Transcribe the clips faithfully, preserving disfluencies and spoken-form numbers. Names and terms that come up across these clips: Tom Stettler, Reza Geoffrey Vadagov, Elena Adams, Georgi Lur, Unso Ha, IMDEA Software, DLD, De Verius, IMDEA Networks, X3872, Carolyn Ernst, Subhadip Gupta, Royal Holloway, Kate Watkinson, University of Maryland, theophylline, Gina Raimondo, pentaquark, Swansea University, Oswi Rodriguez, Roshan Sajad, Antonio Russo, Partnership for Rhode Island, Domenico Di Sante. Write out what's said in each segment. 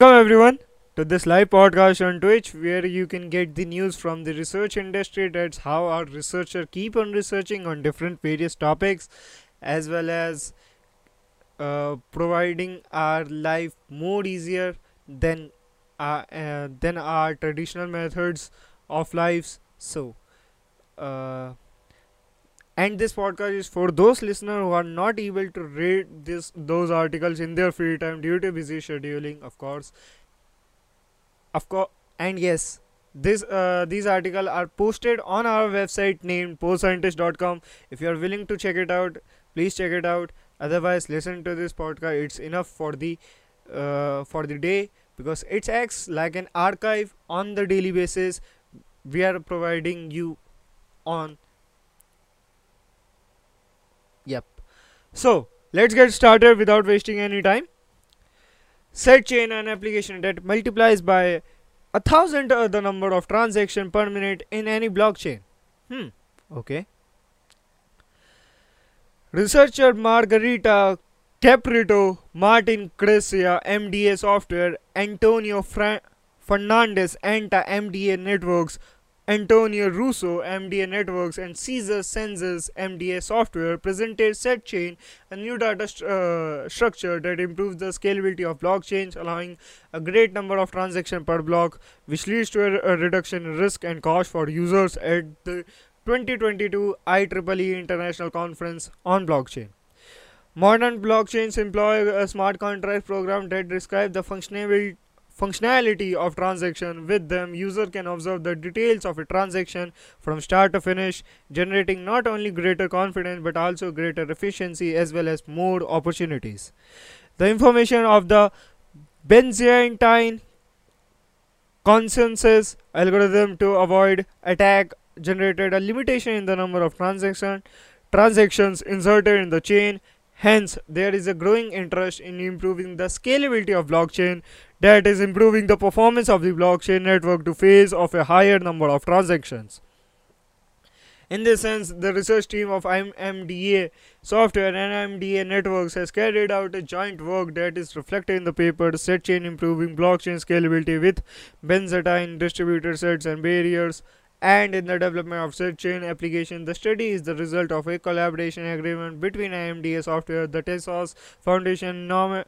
Welcome everyone to this live podcast on Twitch, where you can get the news from the research industry. That's how our researchers keep on researching on different various topics, as well as uh, providing our life more easier than uh, uh, than our traditional methods of lives. So, uh, and this podcast is for those listeners who are not able to read this those articles in their free time due to busy scheduling, of course. Of course, and yes, this uh, these articles are posted on our website named post scientist dot com. If you are willing to check it out, please check it out. Otherwise, listen to this podcast. It's enough for the uh, for the day, because it acts like an archive on the daily basis. We are providing you on. Yep. So let's get started without wasting any time. SetChain, an application that multiplies by a thousand the number of transactions per minute in any blockchain. Hmm. Okay. Researcher Margarita Capretto, Martin Cresia, M D A Software, Antonio Fernández, M D A Networks, Antonio Russo, M D A Networks, and Caesar Census, M D A Software, presented SetChain, a new data st- uh, structure that improves the scalability of blockchains, allowing a great number of transactions per block, which leads to a, a reduction in risk and cost for users at the twenty twenty-two I triple E International Conference on Blockchain. Modern blockchains employ a smart contract program that describes the functionality Functionality of transaction. With them, user can observe the details of a transaction from start to finish, generating not only greater confidence but also greater efficiency as well as more opportunities. The information of the Byzantine consensus algorithm to avoid attack generated a limitation in the number of transaction transactions inserted in the chain. Hence, there is a growing interest in improving the scalability of blockchain, that is improving the performance of the blockchain network to face off a higher number of transactions. In this sense, the research team of I M D A Software and I M D A Networks has carried out a joint work that is reflected in the paper SetChain, Improving Blockchain Scalability with Byzantine Distributed Sets and Barriers. And in the development of SetChain application, the study is the result of a collaboration agreement between I M D A Software, the Tezos Foundation, Nom-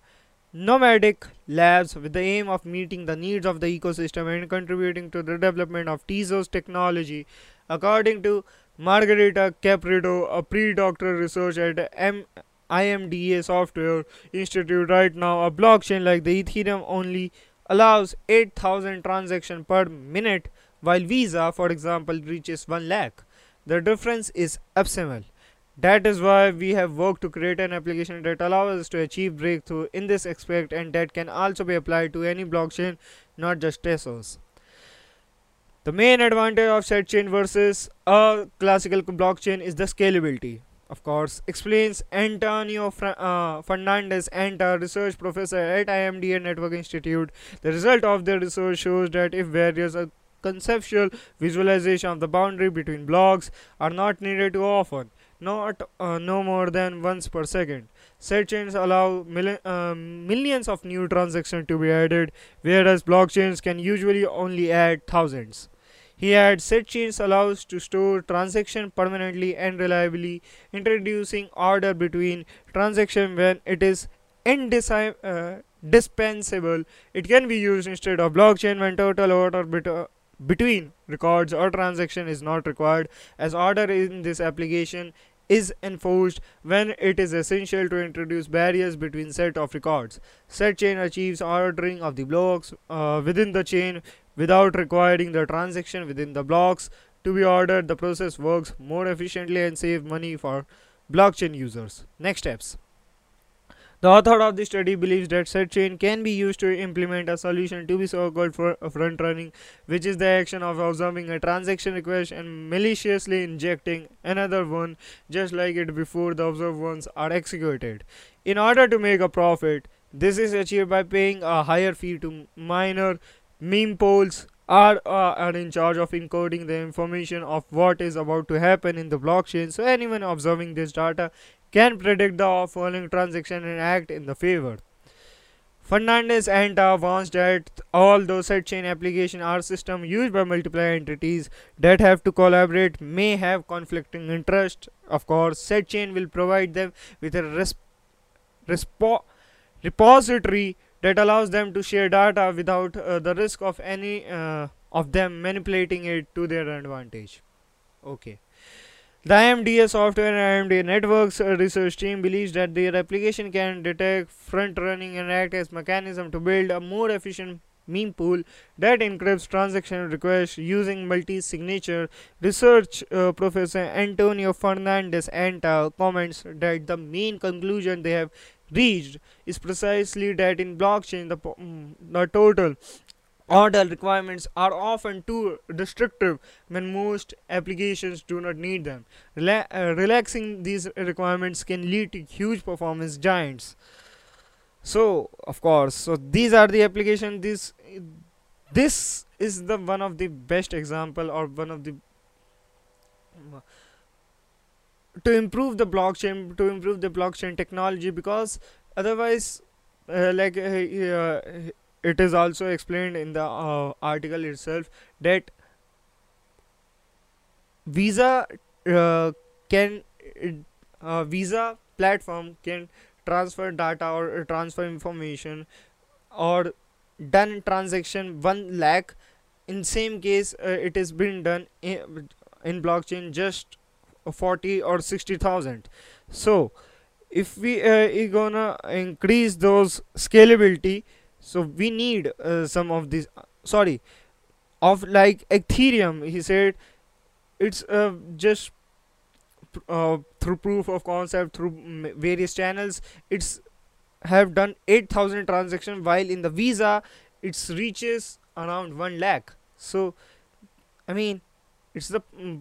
Nomadic Labs, with the aim of meeting the needs of the ecosystem and contributing to the development of Tezos technology. According to Margarita Capretto, a pre-doctoral researcher at M- I M D A Software Institute, right now a blockchain like the Ethereum only allows eight thousand transactions per minute, while Visa, for example, reaches one lakh. The difference is abysmal. That is why we have worked to create an application that allows us to achieve breakthrough in this aspect, and that can also be applied to any blockchain, not just Tezos. The main advantage of SetChain versus a classical blockchain is the scalability, of course, explains Antonio Fra- uh, Fernández, and a research professor at I M D A Network Institute. The result of their research shows that if various uh, conceptual visualization of the boundary between blocks are not needed too often, not uh, no more than once per second, SetChains allow mil- uh, millions of new transactions to be added, whereas blockchains can usually only add thousands. He adds, SetChains allows to store transactions permanently and reliably, introducing order between transactions when it is indecisive. Uh, dispensable. It can be used instead of blockchain when total order bet- uh, between records or transaction is not required, as order in this application is enforced when it is essential to introduce barriers between set of records. SetChain achieves ordering of the blocks uh, within the chain without requiring the transaction within the blocks to be ordered. The process works more efficiently and saves money for blockchain users. Next steps. The author of the study believes that SetChain can be used to implement a solution to be so-called front-running, which is the action of observing a transaction request and maliciously injecting another one just like it before the observed ones are executed, in order to make a profit. This is achieved by paying a higher fee to miner. Meme pools are, uh, are in charge of encoding the information of what is about to happen in the blockchain, so anyone observing this data can predict the following transaction and act in the favor. Fernandez and advanced that although SetChain applications are systems used by multiple entities that have to collaborate may have conflicting interests. Of course, SetChain will provide them with a resp respo repository that allows them to share data without uh, the risk of any uh, of them manipulating it to their advantage. Okay. The I M D A Software and I M D A Networks research team believes that their application can detect front-running and act as mechanism to build a more efficient meme pool that encrypts transaction requests using multi-signature. Research uh, professor Antonio Fernández and uh, comments that the main conclusion they have reached is precisely that in blockchain the, um, the total order requirements are often too restrictive when most applications do not need them. Rel uh, relaxing these requirements can lead to huge performance giants. So of course, so these are the application. This this is the one of the best example or one of the um, to improve the blockchain to improve the blockchain technology, because otherwise uh, like uh, uh, it is also explained in the uh, article itself that Visa uh, can uh, Visa platform can transfer data or transfer information or done transaction one lakh. In same case uh, it is been done in, in blockchain just forty or sixty thousand. So if we uh, gonna increase those scalability, so we need uh, some of these uh, sorry of like Ethereum. He said it's uh, just uh, through proof of concept through various channels it's have done eight thousand transactions, while in the Visa it's reaches around one lakh. So I mean it's the mm,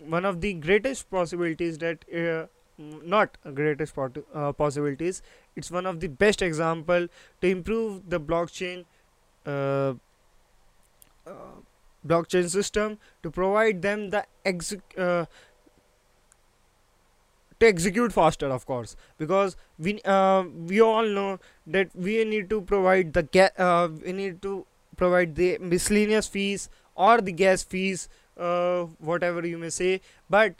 one of the greatest possibilities that uh, not greatest uh, possibilities it's one of the best example to improve the blockchain uh, uh, blockchain system to provide them the exec uh, to execute faster, of course, because we uh, we all know that we need to provide the ga uh, we need to provide the miscellaneous fees or the gas fees, uh, whatever you may say, but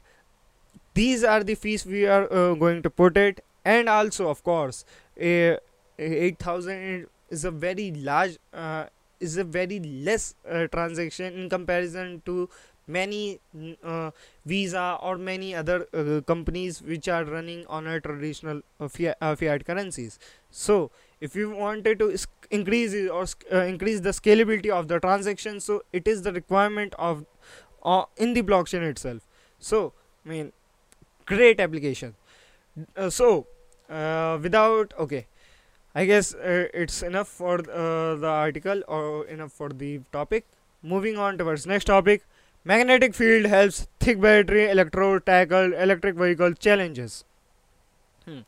these are the fees we are uh, going to put it. And also of course uh, eight thousand is a very large uh, is a very less uh, transaction in comparison to many uh, Visa or many other uh, companies which are running on a traditional uh, fiat, uh, fiat currencies. So if you wanted to increase or uh, increase the scalability of the transaction, so it is the requirement of uh, in the blockchain itself. So I mean, great application. Uh, so uh, without okay I guess uh, it's enough for uh, the article or enough for the topic. Moving on towards next topic. Magnetic field helps thick battery electro tackle electric vehicle challenges. Hmm.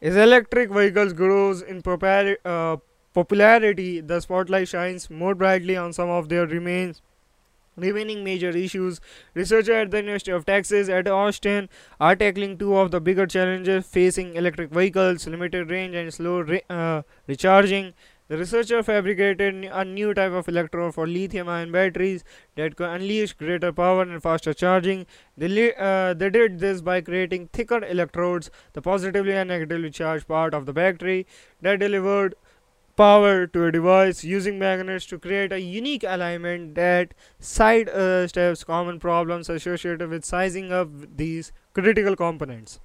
As electric vehicles grows in popular, uh, popularity, the spotlight shines more brightly on some of their remains remaining major issues. Researchers at the University of Texas at Austin are tackling two of the bigger challenges facing electric vehicles: limited range and slow re uh, recharging. The researcher fabricated a new type of electrode for lithium-ion batteries that could unleash greater power and faster charging. They, uh, they did this by creating thicker electrodes, the positively and negatively charged part of the battery, that delivered power to a device using magnets to create a unique alignment that side uh, steps common problems associated with sizing up these critical components.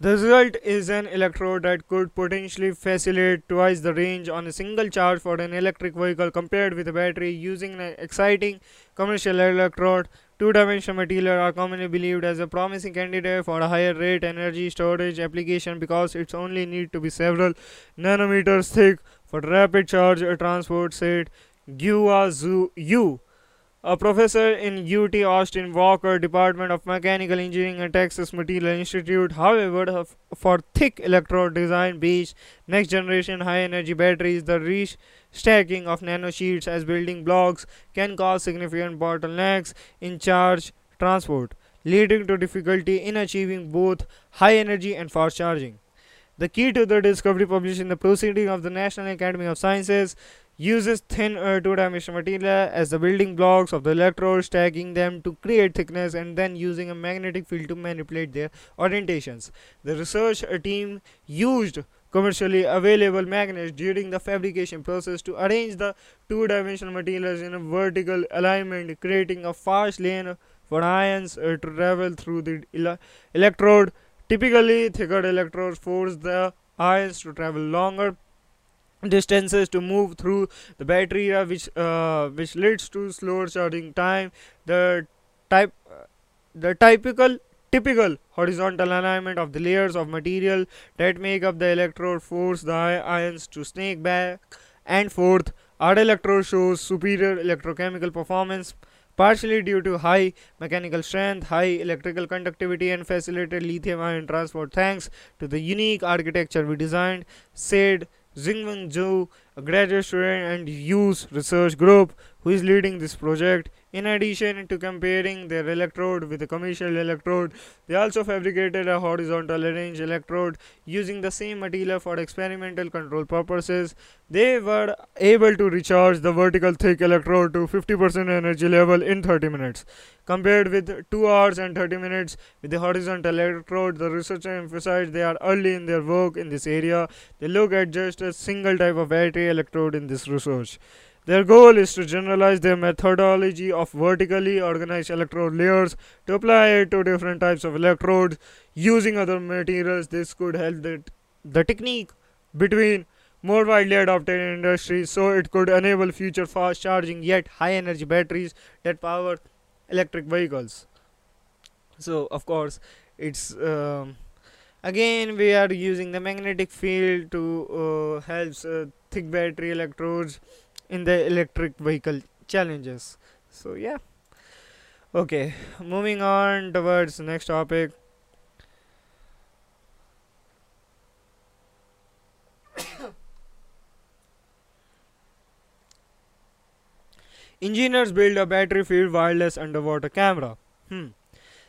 The result is an electrode that could potentially facilitate twice the range on a single charge for an electric vehicle compared with a battery using an exciting commercial electrode. Two-dimensional materials are commonly believed as a promising candidate for a higher rate energy storage application because it's only need to be several nanometers thick for rapid charge transport, said Guo Zhu Yu, a professor in U T Austin Walker Department of Mechanical Engineering at Texas Material Institute. However, for thick electrode design based next generation high energy batteries, the restacking of nanosheets as building blocks can cause significant bottlenecks in charge transport, leading to difficulty in achieving both high energy and fast charging. The key to the discovery published in the proceeding of the National Academy of Sciences uses thin uh, two-dimensional material as the building blocks of the electrodes, stacking them to create thickness and then using a magnetic field to manipulate their orientations. The research team used commercially available magnets during the fabrication process to arrange the two-dimensional materials in a vertical alignment, creating a fast lane for ions uh, to travel through the ele electrode. Typically, thicker electrodes force the ions to travel longer distances to move through the battery, which uh, which leads to slower charging time. The type uh, the typical typical horizontal alignment of the layers of material that make up the electrode force the ions to snake back and forth. Our electrode shows superior electrochemical performance, partially due to high mechanical strength, high electrical conductivity, and facilitated lithium ion transport thanks to the unique architecture we designed, said Xingwen Zhou, a graduate student and U S research group who is leading this project. In addition to comparing their electrode with a commercial electrode, they also fabricated a horizontal arranged electrode using the same material for experimental control purposes. They were able to recharge the vertical thick electrode to fifty percent energy level in thirty minutes, compared with two hours and thirty minutes with the horizontal electrode. The researchers emphasized they are early in their work in this area. They look at just a single type of battery electrode in this research. Their goal is to generalize their methodology of vertically organized electrode layers to apply it to different types of electrodes using other materials. This could help the, the technique between more widely adopted in industry, so it could enable future fast charging yet high energy batteries that power electric vehicles. So of course it's um, again we are using the magnetic field to uh, helps uh, thick battery electrodes in the electric vehicle challenges. So yeah, okay, moving on towards the next topic. Engineers build a battery field wireless underwater camera. hmm.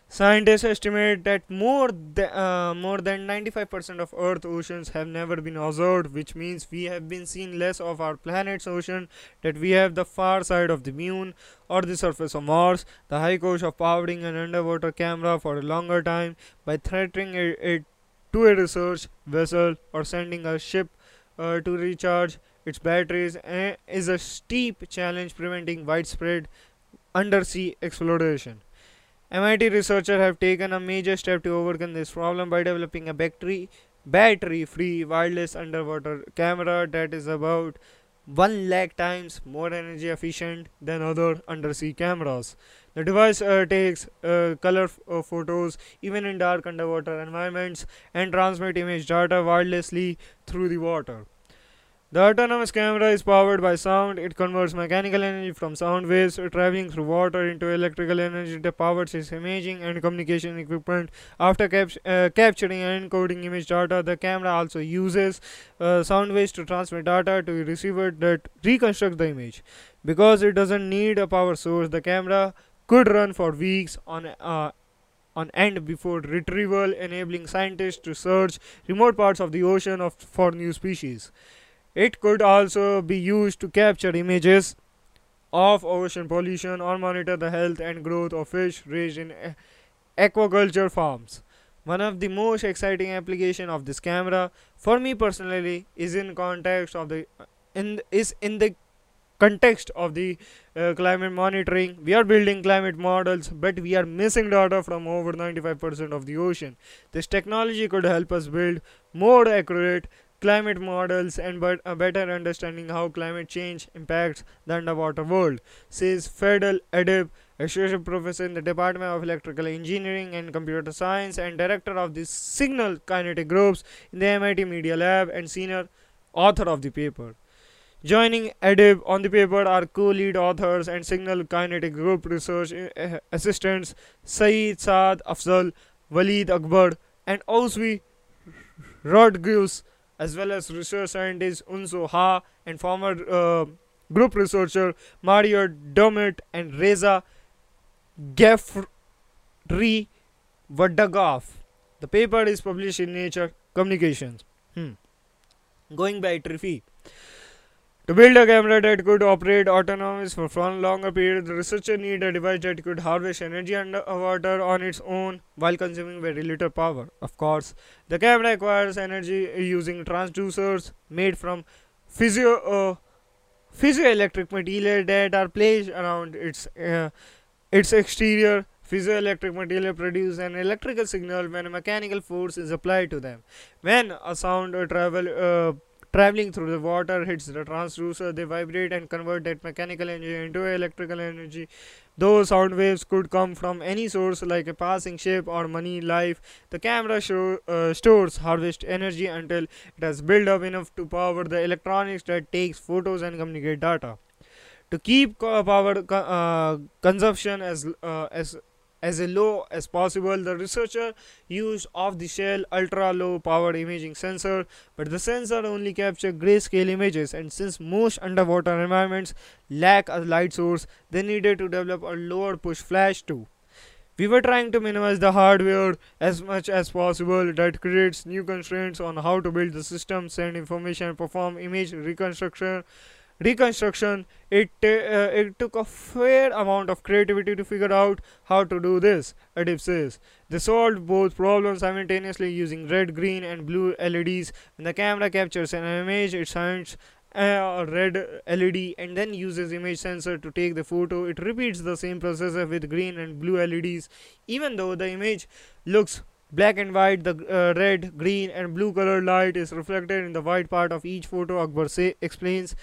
Scientists estimate that more th uh, more than ninety-five percent of Earth's oceans have never been observed, which means we have been seeing less of our planet's ocean that we have the far side of the moon or the surface of Mars. The high cost of powering an underwater camera for a longer time by threading it, it to a research vessel or sending a ship uh, to recharge its batteries uh, is a steep challenge, preventing widespread undersea exploration. M I T researchers have taken a major step to overcome this problem by developing a battery, battery-free wireless underwater camera that is about one lakh times more energy efficient than other undersea cameras. The device uh, takes uh, color uh, photos even in dark underwater environments and transmits image data wirelessly through the water. The autonomous camera is powered by sound. It converts mechanical energy from sound waves traveling through water into electrical energy that powers its imaging and communication equipment. After cap uh, capturing and encoding image data, the camera also uses uh, sound waves to transmit data to a receiver that reconstructs the image. Because it doesn't need a power source, the camera could run for weeks on uh, on end before retrieval, enabling scientists to search remote parts of the ocean of, for new species. It could also be used to capture images of ocean pollution or monitor the health and growth of fish raised in aquaculture farms. One of the most exciting applications of this camera, for me personally, is in context of the in is in the context of the uh, climate monitoring. We are building climate models, but we are missing data from over ninety-five percent of the ocean. This technology could help us build more accurate climate models and but a better understanding how climate change impacts the underwater world, says Fadel Adib, associate professor in the Department of Electrical Engineering and Computer Science and director of the Signal Kinetic Groups in the M I T Media Lab and senior author of the paper. Joining Adib on the paper are co-lead authors and Signal Kinetic Group research assistants Saeed Saad Afzal, Waleed Akbar, and Oswi Rodriguez, as well as research scientist Unso Ha and former uh, group researcher Mario Dermot and Reza Geoffrey Vadagov. The paper is published in Nature Communications. Hmm. Going by Triphy. To build a camera that could operate autonomously for longer periods, the researcher needed a device that could harvest energy under water on its own while consuming very little power. Of course, the camera acquires energy using transducers made from physio, uh, piezoelectric material that are placed around its, uh, its exterior. Piezoelectric material produces an electrical signal when a mechanical force is applied to them. When a sound or travel uh, traveling through the water hits the transducer, they vibrate and convert that mechanical energy into electrical energy. Those sound waves could come from any source, like a passing ship or money, life. The camera show, uh, stores harvest energy until it has built up enough to power the electronics that takes photos and communicate data. To keep uh, power uh, consumption as uh, as As low as possible, the researcher used off-the-shelf ultra-low power imaging sensor, but the sensor only captured grayscale images, and since most underwater environments lack a light source, they needed to develop a lower push flash too. We were trying to minimize the hardware as much as possible. That creates new constraints on how to build the system, send information, perform image reconstruction. Reconstruction, it, uh, it took a fair amount of creativity to figure out how to do this, Adib says. They solved both problems simultaneously using red, green and blue L E Ds. When the camera captures an image, it sends a red L E D and then uses image sensor to take the photo. It repeats the same process with green and blue L E Ds. Even though the image looks black and white, the uh, red, green and blue color light is reflected in the white part of each photo, Akbar say, explains.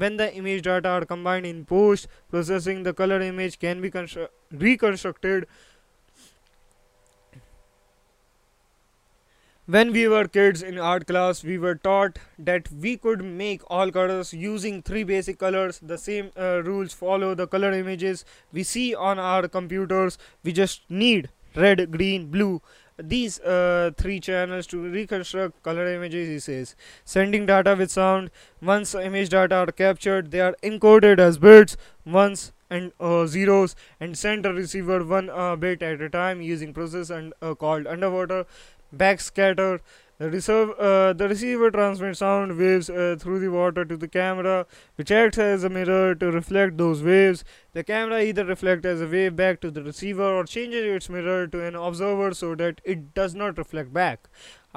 When the image data are combined in post-processing, the color image can be reconstructed. When we were kids in art class, we were taught that we could make all colors using three basic colors. The same uh, rules follow the color images we see on our computers. We just need red, green, blue. These uh, three channels to reconstruct color images, he says. Sending data with sound. Once image data are captured, they are encoded as bits, ones and uh, zeros, and sent a receiver one uh, bit at a time using process and uh, called underwater backscatter. The, reserve, uh, the receiver transmits sound waves uh, through the water to the camera, which acts as a mirror to reflect those waves. The camera either reflects as a wave back to the receiver or changes its mirror to an observer so that it does not reflect back.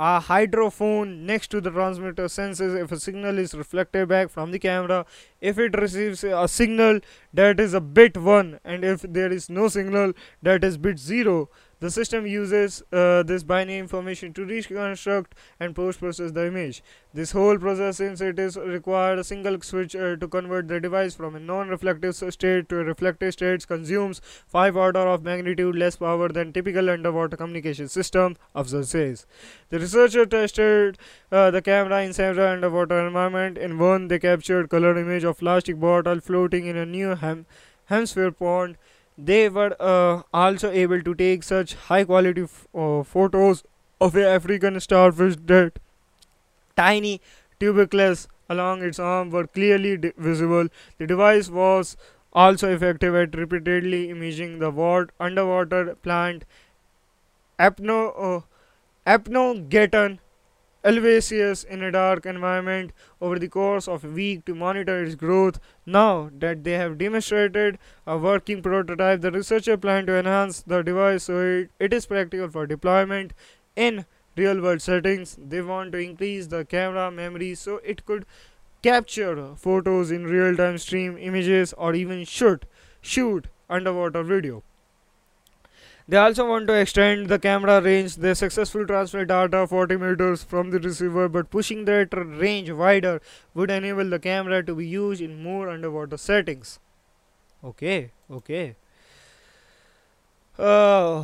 A hydrophone next to the transmitter senses if a signal is reflected back from the camera. If it receives a signal, that is a bit one, and if there is no signal, that is bit zero. The system uses uh, this binary information to reconstruct and post-process the image. This whole process, since it is required a single switch uh, to convert the device from a non-reflective state to a reflective state, consumes five order of magnitude less power than typical underwater communication system, Afzal says. The researcher tested uh, the camera in several underwater environments. In one, they captured color image of plastic bottle floating in a New Ham Hampshire pond. They were uh, also able to take such high quality f uh, photos of an African starfish that tiny tubercles along its arm were clearly visible. The device was also effective at repeatedly imaging the water underwater plant Apnogeton Alvaceus in a dark environment over the course of a week to monitor its growth. Now that they have demonstrated a working prototype, the researcher planned to enhance the device so it, it is practical for deployment in real-world settings. They want to increase the camera memory so it could capture photos in real-time, stream images, or even shoot, shoot underwater video. They also want to extend the camera range. They successfully transferred data forty meters from the receiver, but pushing that range wider would enable the camera to be used in more underwater settings. Okay, okay. Uh,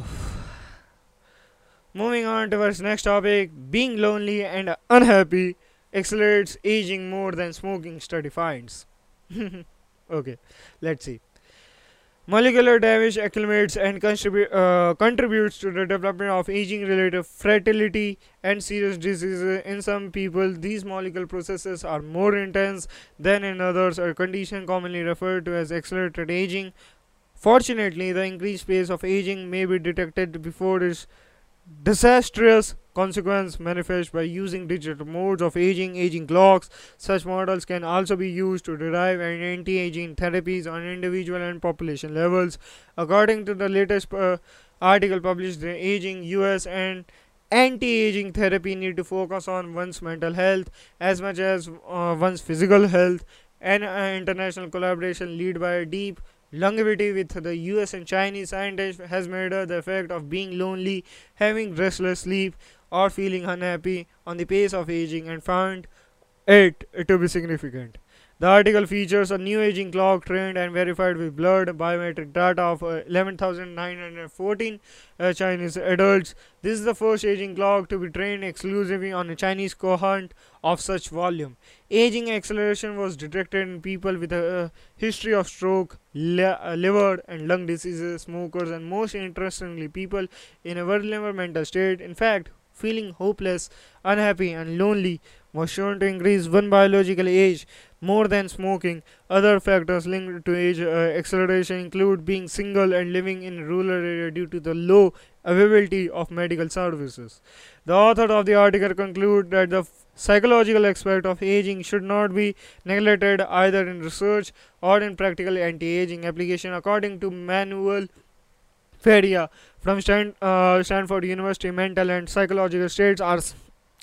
moving on to our next topic, being lonely and unhappy accelerates aging more than smoking, study finds. Okay, let's see. Molecular damage accumulates and contribu uh, contributes to the development of aging-related fertility and serious diseases. In some people, these molecular processes are more intense than in others, a condition commonly referred to as accelerated aging. Fortunately, the increased pace of aging may be detected before its disastrous consequence manifest by using digital modes of aging, aging clocks. Such models can also be used to derive anti-aging therapies on individual and population levels. According to the latest uh, article published in Aging U S, and anti-aging therapy need to focus on one's mental health as much as uh, one's physical health. An uh, international collaboration led by deep longevity with the U S and Chinese scientists has measured the effect of being lonely, having restless sleep, or feeling unhappy on the pace of aging, and found it to be significant. The article features a new aging clock trained and verified with blood biometric data of uh, eleven thousand nine hundred fourteen uh, Chinese adults. This is the first aging clock to be trained exclusively on a Chinese cohort of such volume. Aging acceleration was detected in people with a uh, history of stroke, le- uh, liver and lung diseases, smokers, and most interestingly, people in a vulnerable mental state. In fact, feeling hopeless, unhappy, and lonely was shown to increase one biological age more than smoking. Other factors linked to age uh, acceleration include being single and living in rural area due to the low availability of medical services. The author of the article conclude that the psychological aspect of aging should not be neglected either in research or in practical anti-aging application. According to Manuel Feria from Stan uh, Stanford University, mental and psychological states are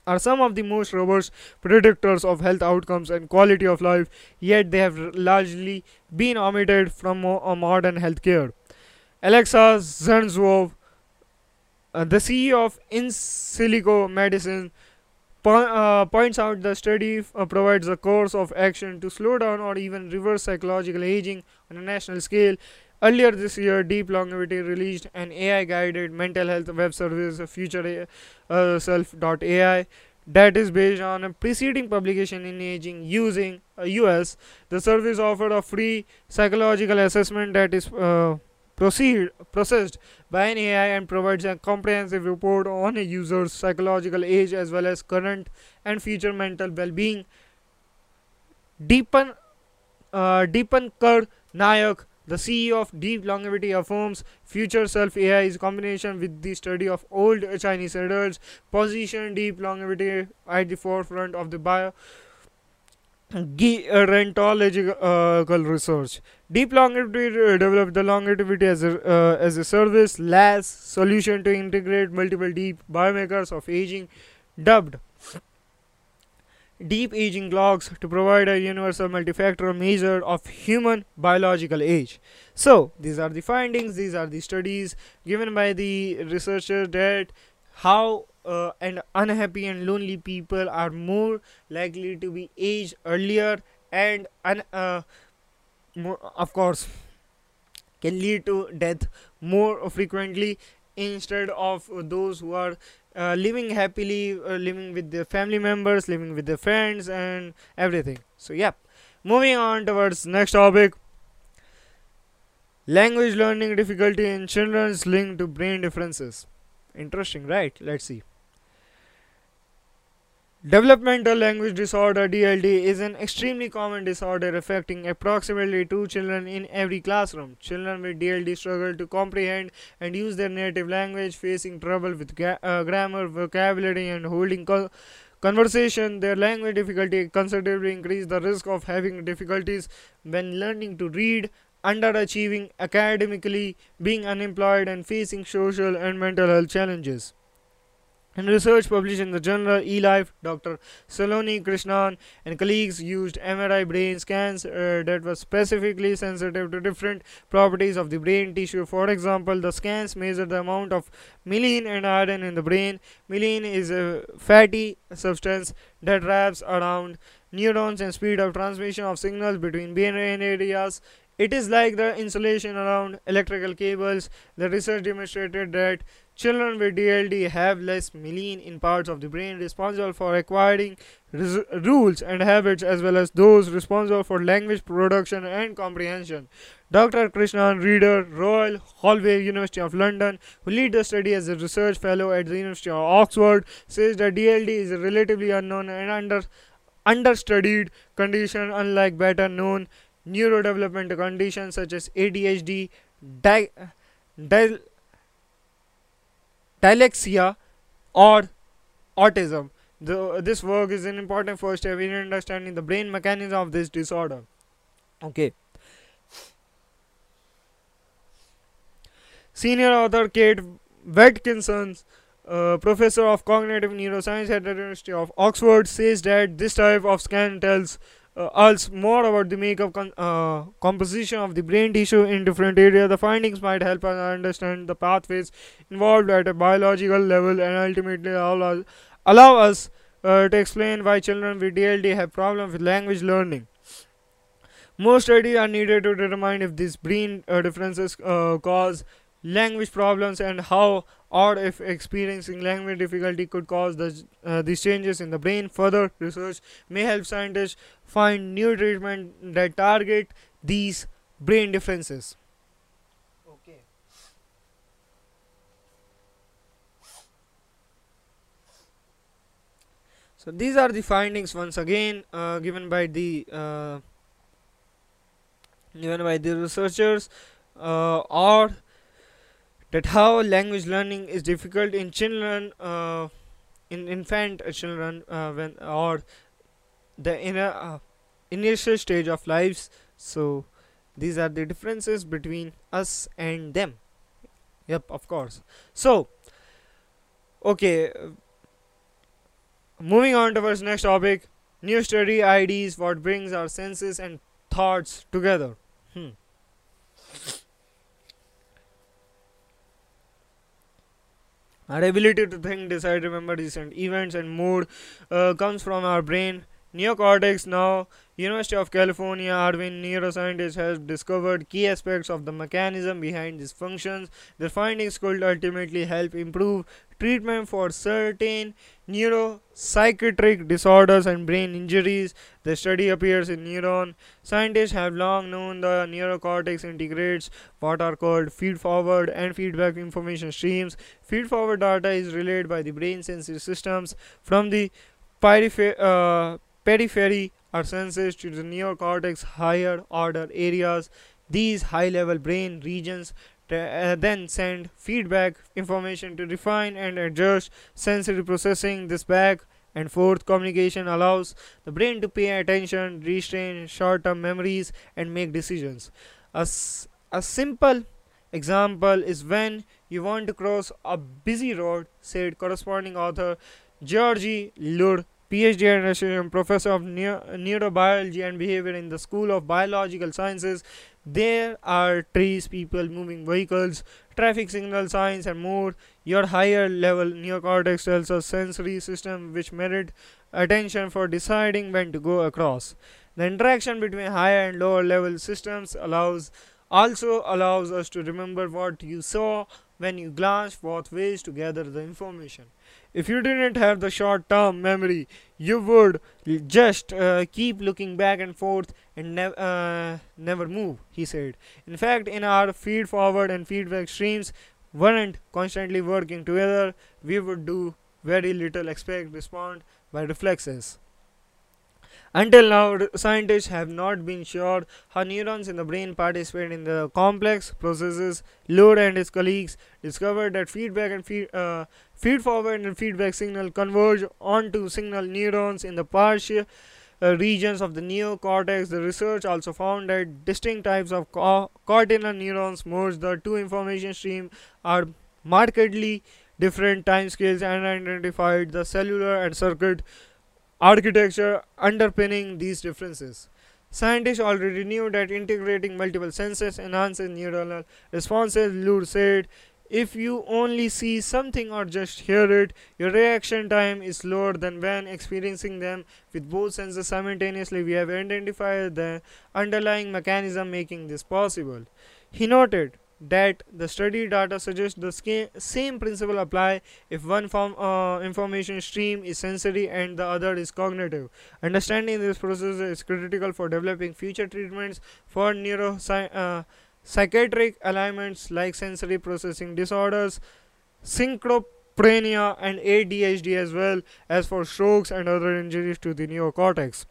are some of the most robust predictors of health outcomes and quality of life, yet they have largely been omitted from mo uh, modern healthcare. Alexa Zanzov, uh, the C E O of In Silico Medicine, po uh, points out the study uh, provides a course of action to slow down or even reverse psychological aging on a national scale. Earlier this year, Deep Longevity released an A I-guided mental health web service, future self dot A I, that is based on a preceding publication in aging using uh, U S. The service offered a free psychological assessment that is uh, proceed, processed by an A I and provides a comprehensive report on a user's psychological age as well as current and future mental well-being. Deepan, uh, Deepankar Nayak, the C E O of Deep Longevity, affirms Future Self A I's combination with the study of old Chinese adults position Deep Longevity at the forefront of the bio gerontological research. Deep Longevity developed the longevity as a, uh, as a service L A S solution to integrate multiple deep biomarkers of aging, dubbed Deep Aging Clocks, to provide a universal multifactorial measure of human biological age. So these are the findings, these are the studies given by the researchers that how uh, and unhappy and lonely people are more likely to be aged earlier and un uh, more, of course, can lead to death more frequently instead of those who are Uh, living happily, uh, living with their family members, living with their friends and everything. So yeah, moving on towards next topic. Language learning difficulty in children's linked to brain differences. Interesting, right? Let's see. Developmental language disorder D L D is an extremely common disorder affecting approximately two children in every classroom. Children with D L D struggle to comprehend and use their native language, facing trouble with ga uh, grammar, vocabulary, and holding co conversation. Their language difficulty considerably increases the risk of having difficulties when learning to read, underachieving academically, being unemployed, and facing social and mental health challenges. In research published in the journal eLife, Doctor Saloni Krishnan and colleagues used M R I brain scans uh, that were specifically sensitive to different properties of the brain tissue. For example, the scans measured the amount of myelin and iron in the brain. Myelin is a fatty substance that wraps around neurons and speeds up transmission of signals between brain areas. It is like the insulation around electrical cables. The research demonstrated that children with D L D have less myelin in parts of the brain responsible for acquiring rules and habits, as well as those responsible for language production and comprehension. Doctor Krishnan, reader, Royal Holloway, University of London, who lead the study as a research fellow at the University of Oxford, says that D L D is a relatively unknown and under understudied condition, unlike better known neurodevelopmental conditions such as A D H D, di di dyslexia, or autism. The, this work is an important first step in understanding the brain mechanism of this disorder. Okay. Senior author Kate Watkinson, uh, professor of cognitive neuroscience at the University of Oxford, says that this type of scan tells uh, us more about the makeup con uh, composition of the brain tissue in different areas. The findings might help us understand the pathways involved at a biological level and ultimately allow us, allow us uh, to explain why children with D L D have problems with language learning. More studies are needed to determine if these brain uh, differences uh, cause language problems and how, or if experiencing language difficulty could cause the, uh, these changes in the brain. Further research may help scientists find new treatments that target these brain differences. Okay. So these are the findings once again uh, given by the uh, given by the researchers, uh, or that how language learning is difficult in children, uh, in infant children, uh, when or the inner, uh, initial stage of lives. So these are the differences between us and them. Yep, of course. So, okay, moving on to our next topic: new study ideas, what brings our senses and thoughts together. Hmm. Our ability to think, decide, remember recent events and mood uh, comes from our brain neocortex. Now, University of California, Irvine neuroscientists have discovered key aspects of the mechanism behind these functions. Their findings could ultimately help improve treatment for certain neuropsychiatric disorders and brain injuries. The study appears in Neuron. Scientists have long known the neocortex integrates what are called feed-forward and feedback information streams. Feed-forward data is relayed by the brain sensory systems from the Peripher uh, periphery or senses to the neocortex higher order areas. These high level brain regions uh, then send feedback information to refine and adjust sensory processing. This back and forth communication allows the brain to pay attention, restrain short term memories, and make decisions. A, a simple example is when you want to cross a busy road, said corresponding author Georgi Lur, PhD and assistant professor of Neu neurobiology and behavior in the School of Biological Sciences. There are trees, people, moving vehicles, traffic signal signs, and more. Your higher level neocortex tells us sensory system which merit attention for deciding when to go across. The interaction between higher and lower level systems allows also allows us to remember what you saw when you glance both ways to gather the information. If you didn't have the short-term memory, you would just uh, keep looking back and forth and nev uh, never move, he said. In fact, in our feed-forward and feedback streams weren't constantly working together, we would do very little expect respond by reflexes. Until now, scientists have not been sure how neurons in the brain participate in the complex processes. Lord and his colleagues discovered that feedback and feed, uh, feed forward and feedback signal converge onto signal neurons in the partial uh, regions of the neocortex. The research also found that distinct types of co cortical neurons merge. The two information streams are markedly different timescales and identified the cellular and circuit architecture underpinning these differences. Scientists already knew that integrating multiple senses enhances neuronal responses, Lur said. If you only see something or just hear it, your reaction time is lower than when experiencing them with both senses simultaneously. We have identified the underlying mechanism making this possible. He noted that the study data suggests the same principle apply if one form, uh, information stream is sensory and the other is cognitive. Understanding this process is critical for developing future treatments for neuropsychiatric uh, ailments like sensory processing disorders, syncoprenia, and A D H D, as well as for strokes and other injuries to the neocortex.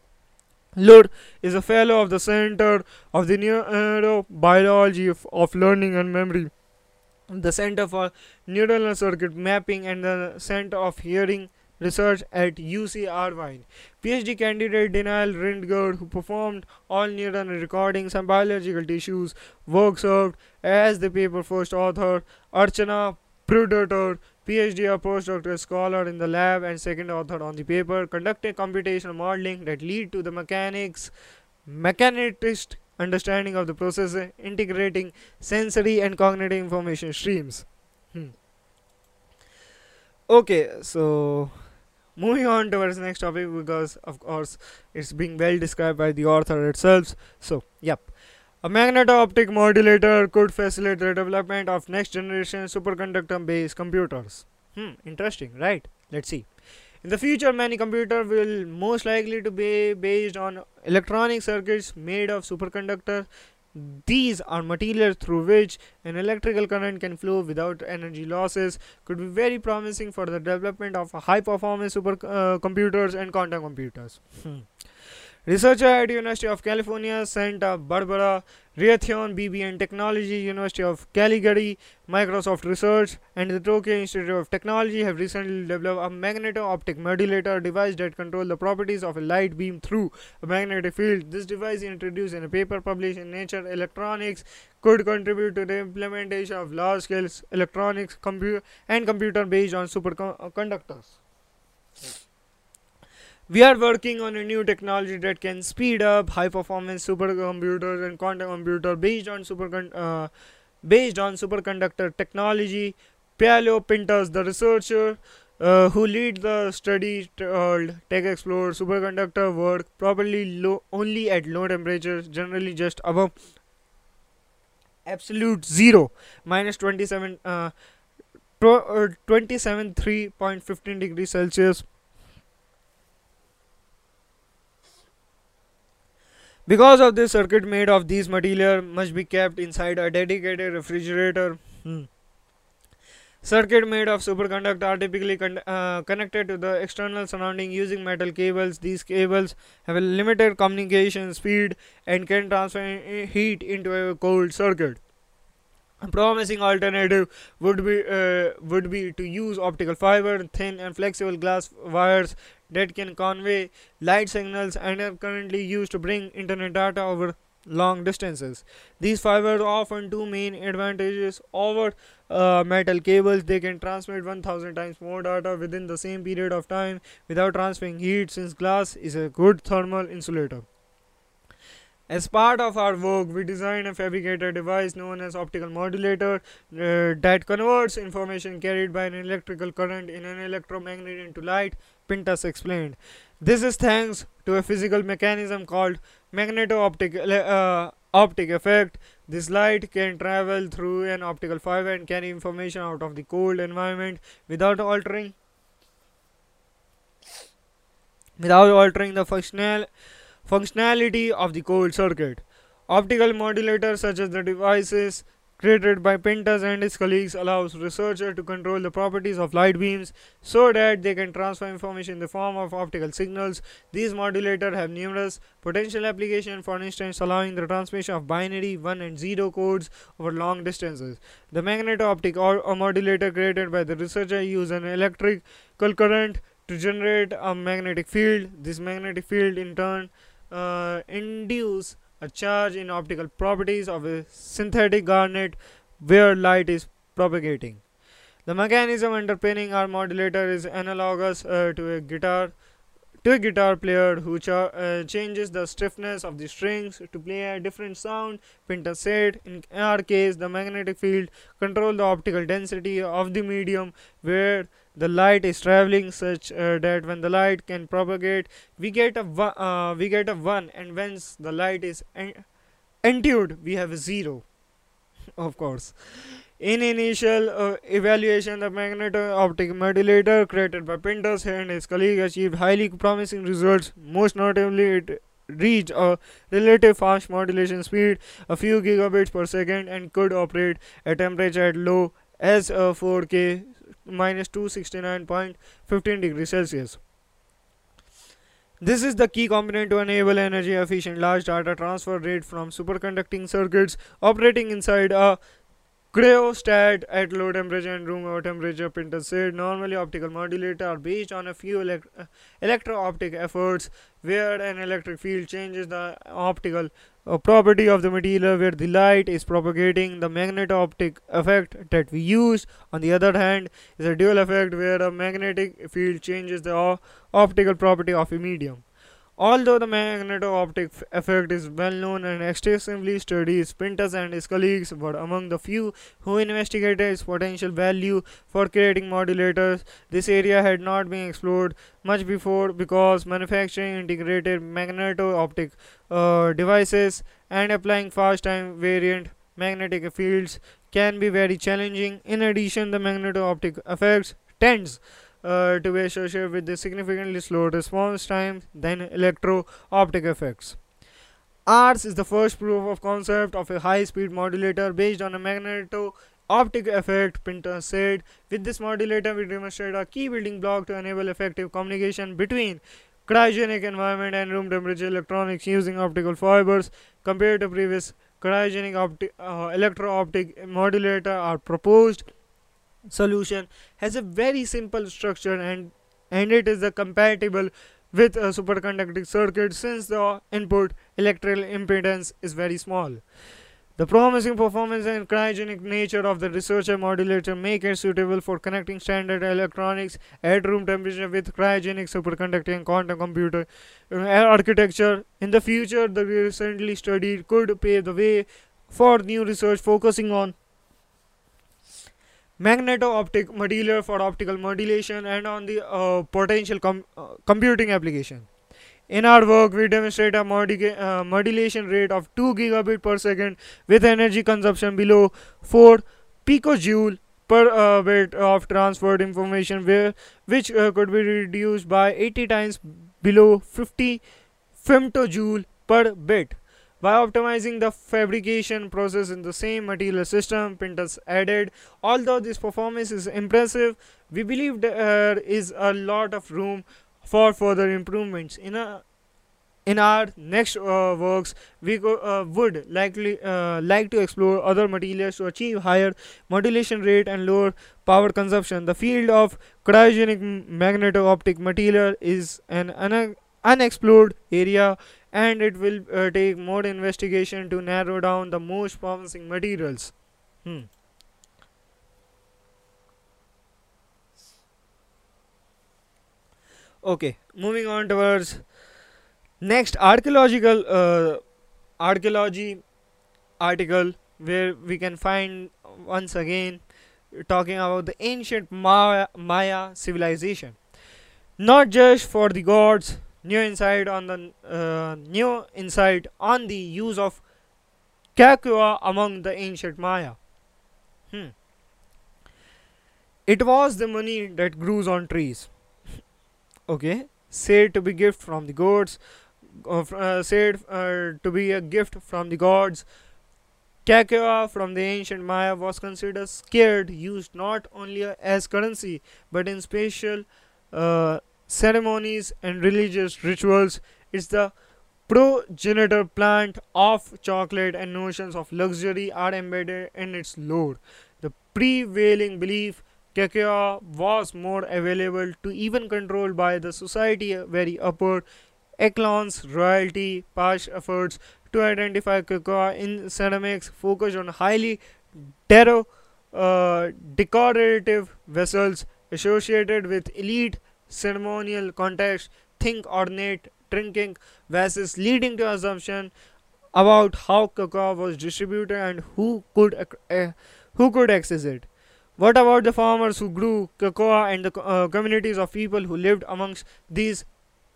Lur is a fellow of the Center of the Neurobiology of, of Learning and Memory, the Center for Neuronal Circuit Mapping, and the Center of Hearing research at U C Irvine. PhD candidate Daniel Rindgaard, who performed all neuron recordings and biological tissues work, served as the paper first author. Archana Predator, PhD or postdoctoral scholar in the lab and second author on the paper, conducted computational modeling that lead to the mechanics, mechanist understanding of the process integrating sensory and cognitive information streams. Hmm. Okay, so moving on towards next topic, because of course it's being well described by the author itself. So yep, a magneto-optic modulator could facilitate the development of next generation superconductor-based computers. Hmm, interesting, right? Let's see. In the future, many computers will most likely to be based on electronic circuits made of superconductors. These are materials through which an electrical current can flow without energy losses. Could be very promising for the development of high-performance supercomputers uh, and quantum computers. Hmm. Researcher at University of California, Santa Barbara, Raytheon B B and Technology, University of Calgary, Microsoft Research, and the Tokyo Institute of Technology have recently developed a magneto-optic modulator device that controls the properties of a light beam through a magnetic field. This device, introduced in a paper published in Nature Electronics, could contribute to the implementation of large-scale electronics compu and computer based on superconductors. We are working on a new technology that can speed up high-performance supercomputers and quantum computer based on super uh, based on superconductor technology. Pialio Pintas, the researcher uh, who lead the study called Tech Explorer superconductor, work properly low only at low temperatures, generally just above absolute zero, minus twenty-seven uh, twenty-seven three point fifteen degrees Celsius. Because of this, circuit made of these material must be kept inside a dedicated refrigerator. Hmm. Circuit made of superconductor are typically con uh, connected to the external surrounding using metal cables. These cables have a limited communication speed and can transfer heat into a cold circuit. A promising alternative would be uh, would be to use optical fiber, thin and flexible glass wires that can convey light signals and are currently used to bring internet data over long distances. These fibers offer two main advantages over uh, metal cables. They can transmit one thousand times more data within the same period of time without transferring heat, since glass is a good thermal insulator. As part of our work, we designed and fabricated a device known as optical modulator uh, that converts information carried by an electrical current in an electromagnet into light, Pintas explained. This is thanks to a physical mechanism called magneto-optic uh, optic effect. This light can travel through an optical fiber and carry information out of the cold environment without altering without altering the functional functionality of the cold circuit. Optical modulators such as the devices created by Pintas and his colleagues allows researchers to control the properties of light beams so that they can transfer information in the form of optical signals. These modulators have numerous potential applications, for instance allowing the transmission of binary one and zero codes over long distances. The magneto-optic modulator created by the researcher uses an electrical current to generate a magnetic field. This magnetic field in turn uh, induces a charge in optical properties of a synthetic garnet where light is propagating. The mechanism underpinning our modulator is analogous uh, to a guitar to a guitar player who cha uh, changes the stiffness of the strings to play a different sound, Pintas said. In our case, the magnetic field controls the optical density of the medium where the light is traveling, such uh, that when the light can propagate, we get a uh, we get a one, and when the light is endued, we have a zero. Of course, in initial uh, evaluation, the magneto-optic modulator created by Pintas and his colleague achieved highly promising results. Most notably, it reached a relative fast modulation speed, a few gigabits per second, and could operate at temperature as low as uh, four K. Minus two hundred sixty-nine point one five degrees Celsius. This is the key component to enable energy efficient large data transfer rate from superconducting circuits operating inside a Cryostat at low temperature and room temperature, Pintas said. Normally, optical modulators are based on a few elect electro-optic efforts where an electric field changes the optical uh, property of the material where the light is propagating. The magneto-optic effect that we use, on the other hand, is a dual effect where a magnetic field changes the op optical property of a medium. Although the magneto-optic effect is well known and extensively studied, Pintas and his colleagues were among the few who investigated its potential value for creating modulators. This area had not been explored much before because manufacturing integrated magneto-optic uh, devices and applying fast-time variant magnetic fields can be very challenging. In addition, the magneto-optic effects tends Uh, to be associated with the significantly slower response time than electro-optic effects. Ours is the first proof of concept of a high-speed modulator based on a magneto-optic effect, Pintas said. With this modulator, we demonstrate a key building block to enable effective communication between cryogenic environment and room temperature electronics using optical fibers. Compared to previous cryogenic opti uh, electro-optic modulator, are proposed solution has a very simple structure and and it is compatible with a superconducting circuit since the input electrical impedance is very small. The promising performance and cryogenic nature of the researcher modulator make it suitable for connecting standard electronics at room temperature with cryogenic superconducting quantum computer architecture. In the future, the recently studied could pave the way for new research focusing on magneto-optic modular for optical modulation and on the uh, potential com uh, computing application. In our work, we demonstrate a modula uh, modulation rate of two gigabit per second with energy consumption below four picojoule per uh, bit of transferred information, where, which uh, could be reduced by eighty times below fifty femtojoule per bit. By optimizing the fabrication process in the same material system, Pintas added, although this performance is impressive, we believe there is a lot of room for further improvements. In, a, in our next uh, works, we go, uh, would likely uh, like to explore other materials to achieve higher modulation rate and lower power consumption. The field of cryogenic magneto-optic material is an un unexplored area, and it will uh, take more investigation to narrow down the most promising materials. Hmm. Okay, moving on towards next archaeological uh, archaeology article, where we can find once again talking about the ancient Maya, Maya civilization. Not just for the gods. New insight on the uh, new insight on the use of Kakua among the ancient Maya. Hmm. It was the money that grows on trees. Okay, said to be gift from the gods, uh, said uh, to be a gift from the gods. Kakua from the ancient Maya was considered scarce, used not only as currency but in spatial Uh, ceremonies and religious rituals. It's the progenitor plant of chocolate, and notions of luxury are embedded in its lore. The prevailing belief Kakao was more available to even controlled by the society very upper echelons. Royalty past efforts to identify Kakao in ceramics focused on highly dero, uh, decorative vessels associated with elite ceremonial context, think ornate drinking vases, leading to assumption about how cocoa was distributed and who could uh, who could access it. What about the farmers who grew cocoa and the uh, communities of people who lived amongst these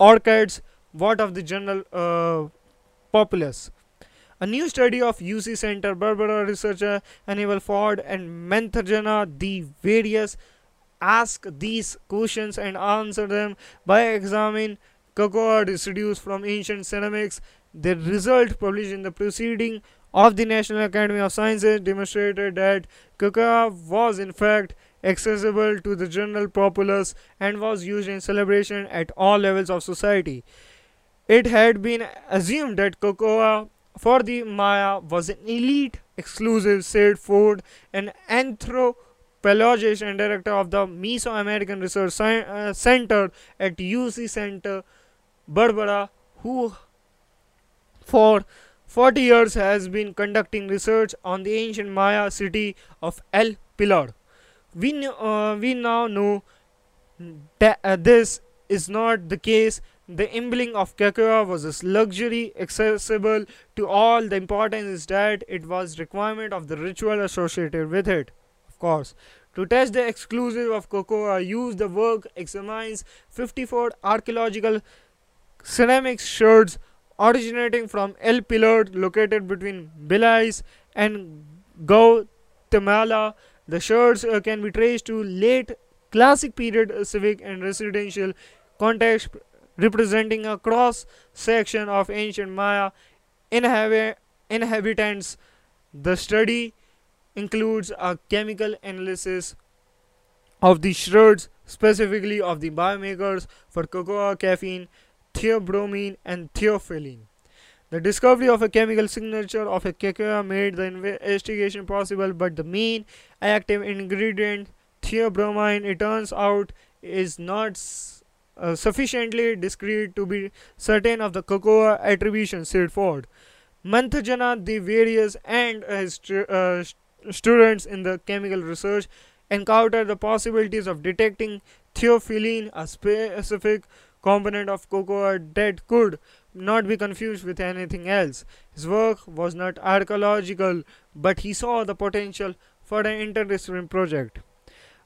orchards? What of the general uh, populace? A new study of U C Santa Barbara researcher Anibal Ford and Mantharjana, De Verius, ask these questions and answer them by examining cocoa residues from ancient ceramics. The result, published in the proceeding of the National Academy of Sciences, demonstrated that cocoa was in fact accessible to the general populace and was used in celebration at all levels of society. It had been assumed that cocoa for the Maya was an elite exclusive, Sid Ford, an anthropologist and director of the Mesoamerican Research Center at U C Santa Barbara, who for forty years has been conducting research on the ancient Maya city of El Pilar. We, uh, we now know that uh, this is not the case. The imbling of Kakua was a luxury accessible to all. The importance is that it was requirement of the ritual associated with it. Of course, to test the exclusive of Kakua use, the work examines fifty-four archaeological ceramic shards originating from El Pilar, located between Belize and Guatemala. The shards uh, can be traced to late classic period uh, civic and residential context, representing a cross section of ancient Maya inhab inhabitants. The study includes a chemical analysis of the shards, specifically of the biomarkers for cocoa, caffeine, theobromine and theophylline. The discovery of a chemical signature of a cocoa made the investigation possible, but the main active ingredient, theobromine, it turns out is not uh, sufficiently discrete to be certain of the cocoa attribution, said Ford. Mantharjana, De Verius and his uh, students in the chemical research encountered the possibilities of detecting theophylline, a specific component of cocoa that could not be confused with anything else. His work was not archaeological, but he saw the potential for an interdisciplinary project.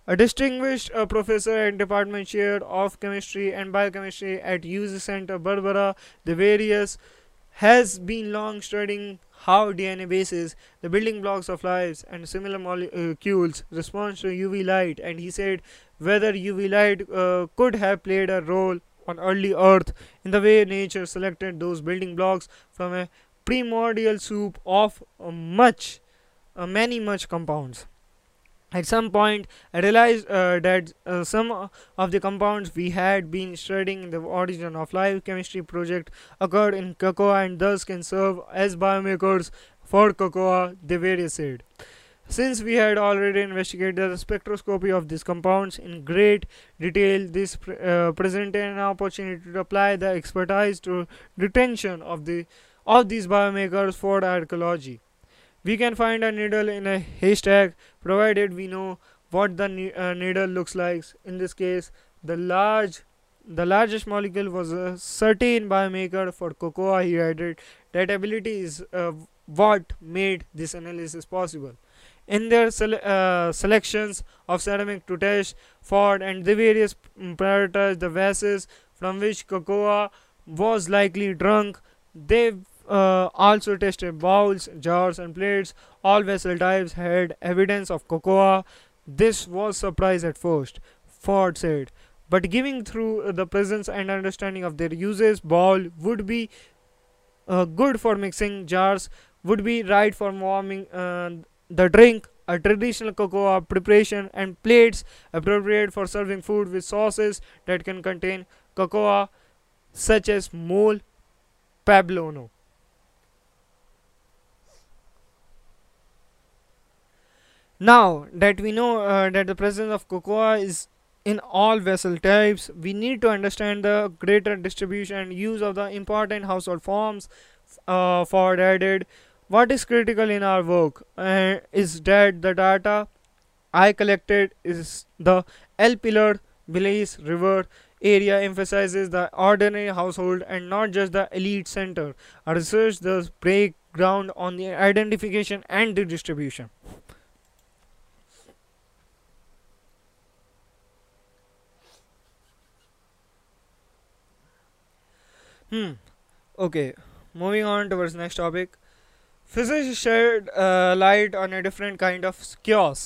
A distinguished uh, professor and department chair of chemistry and biochemistry at U C Santa Barbara, De Verius, has been long studying how D N A bases, the building blocks of lives and similar molecules, responds to U V light, and he said whether U V light uh, could have played a role on early Earth in the way nature selected those building blocks from a primordial soup of uh, much, uh, many much compounds. At some point, I realized uh, that uh, some of the compounds we had been studying in the origin of life chemistry project occurred in cocoa and thus can serve as biomarkers for cocoa, De Verius said. Since we had already investigated the spectroscopy of these compounds in great detail, this pre uh, presented an opportunity to apply the expertise to detection of the of these biomarkers for archaeology. We can find a needle in a haystack, provided we know what the ne uh, needle looks like. In this case, the large, the largest molecule was a certain biomarker for cocoa, he added. That ability is uh, what made this analysis possible. In their sele uh, selections of ceramic to test, Ford and the various prioritized the vases from which cocoa was likely drunk. They Uh, also tested bowls, jars and plates. All vessel types had evidence of cocoa. This was surprise at first, Ford said, but giving through the presence and understanding of their uses, bowl would be uh, good for mixing, jars would be right for warming uh, the drink, a traditional cocoa preparation, and plates appropriate for serving food with sauces that can contain cocoa, such as mole poblano. Now that we know uh, that the presence of cocoa is in all vessel types, we need to understand the greater distribution and use of the important household forms, uh, Ford added. What is critical in our work uh, is that the data I collected is the El Pilar, Belize River area emphasizes the ordinary household and not just the elite center. Our research thus breaks ground on the identification and the distribution. Hmm. Okay, moving on towards next topic. Physics shed uh, light on a different kind of chaos.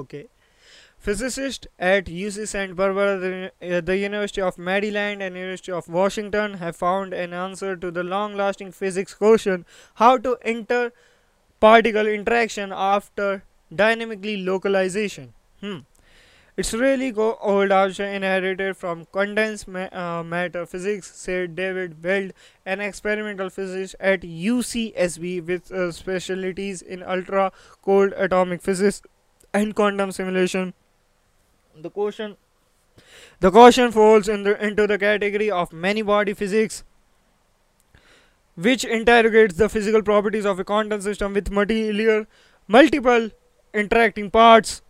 Okay. Physicists at U C Santa Barbara, the, uh, the University of Maryland and University of Washington have found an answer to the long-lasting physics question: how to inter-particle interaction after dynamically localization. Hmm. really old also inherited from condensed ma uh, matter physics, said David Weld, an experimental physicist at U C S B with uh, specialties in ultra cold atomic physics and quantum simulation. The question, the question falls in the, into the category of many body physics, which interrogates the physical properties of a quantum system with material, multiple interacting parts.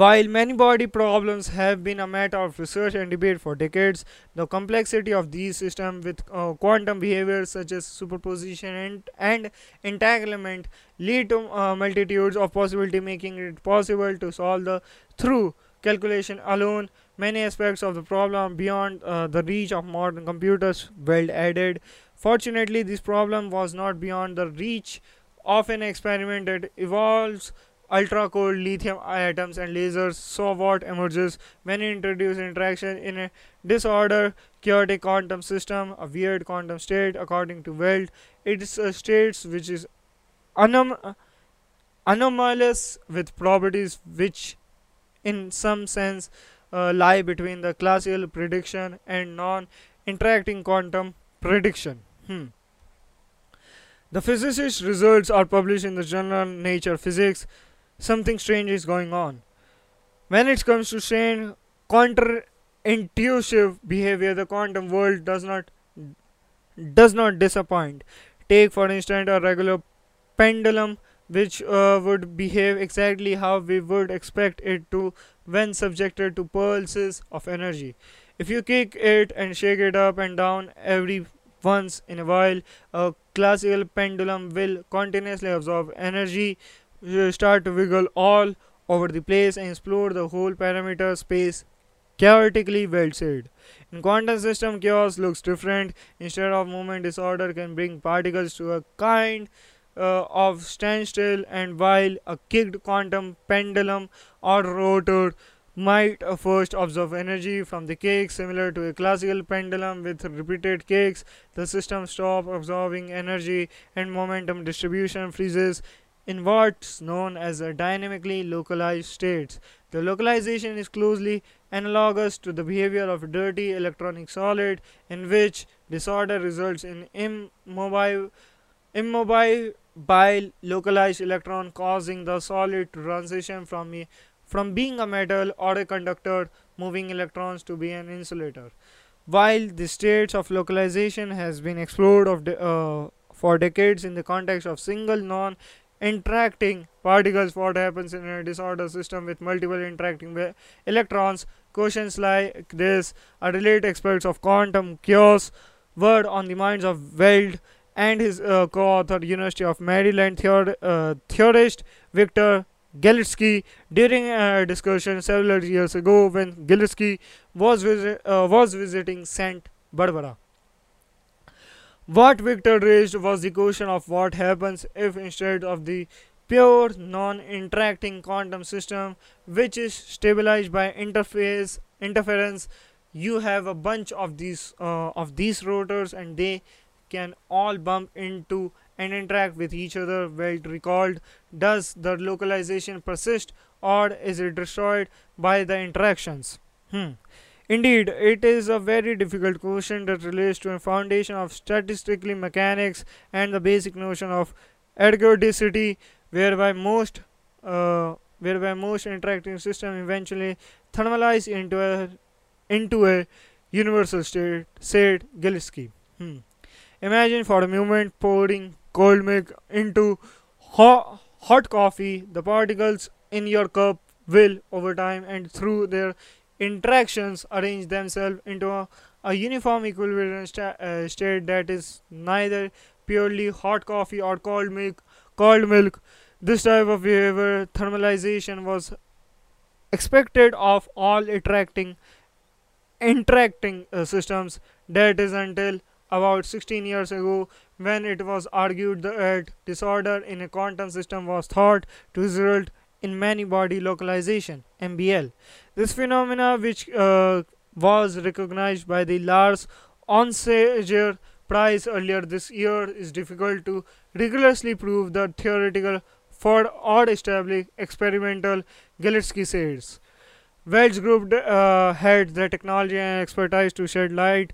While many body problems have been a matter of research and debate for decades, the complexity of these systems with uh, quantum behaviors such as superposition and, and entanglement lead to uh, multitudes of possibility, making it possible to solve the through calculation alone many aspects of the problem beyond uh, the reach of modern computers, Weld added. Fortunately, this problem was not beyond the reach of an experiment that evolves ultra-cold lithium atoms and lasers, so what emerges when you introduce interaction in a disorder, chaotic quantum system, a weird quantum state. According to Weld, it's a state which is anom anomalous with properties which in some sense uh, lie between the classical prediction and non-interacting quantum prediction. Hmm. The physicist's results are published in the journal Nature Physics. Something strange is going on. When it comes to strange, counterintuitive behavior, the quantum world does not does not disappoint. Take, for instance, a regular pendulum, which uh, would behave exactly how we would expect it to when subjected to pulses of energy. If you kick it and shake it up and down every once in a while, a classical pendulum will continuously absorb energy, start to wiggle all over the place and explore the whole parameter space chaotically, Weld said. In quantum system, chaos looks different. Instead of movement, disorder can bring particles to a kind uh, of standstill, and while a kicked quantum pendulum or rotor might uh, first absorb energy from the kick, similar to a classical pendulum with repeated kicks, the system stops absorbing energy and momentum distribution freezes in what's known as a dynamically localized state. The localization is closely analogous to the behavior of a dirty electronic solid, in which disorder results in immobile, immobile by localized electron, causing the solid to transition from, a, from being a metal or a conductor moving electrons to be an insulator. While the states of localization has been explored of de uh, for decades in the context of single non interacting particles, what happens in a disorder system with multiple interacting electrons? Questions like this are related experts of quantum chaos were on the minds of Weld and his uh, co-author, University of Maryland theor uh, theorist Victor Galitski, during a discussion several years ago when Galitski was visit uh, was visiting Santa Barbara. What Victor raised was the question of what happens if, instead of the pure non-interacting quantum system, which is stabilized by interface interference, you have a bunch of these uh, of these rotors, and they can all bump into and interact with each other. Weld recalled, does the localization persist, or is it destroyed by the interactions? Hmm. Indeed, it is a very difficult question that relates to a foundation of statistical mechanics and the basic notion of ergodicity, whereby most uh, whereby most interacting systems eventually thermalize into a into a universal state, said Galitski. Hmm. Imagine for a moment pouring cold milk into hot, hot coffee. The particles in your cup will, over time and through their interactions, arrange themselves into a, a uniform equilibrium sta uh, state that is neither purely hot coffee or cold milk. Cold milk. This type of behavior, thermalization, was expected of all interacting interacting uh, systems. That is until about sixteen years ago, when it was argued that disorder in a quantum system was thought to result in many body localization, M B L. This phenomena, which uh, was recognized by the Lars Onsager Prize earlier this year, is difficult to rigorously prove the theoretical for or established experimental, Galitski says. Welch Group uh, had the technology and expertise to shed light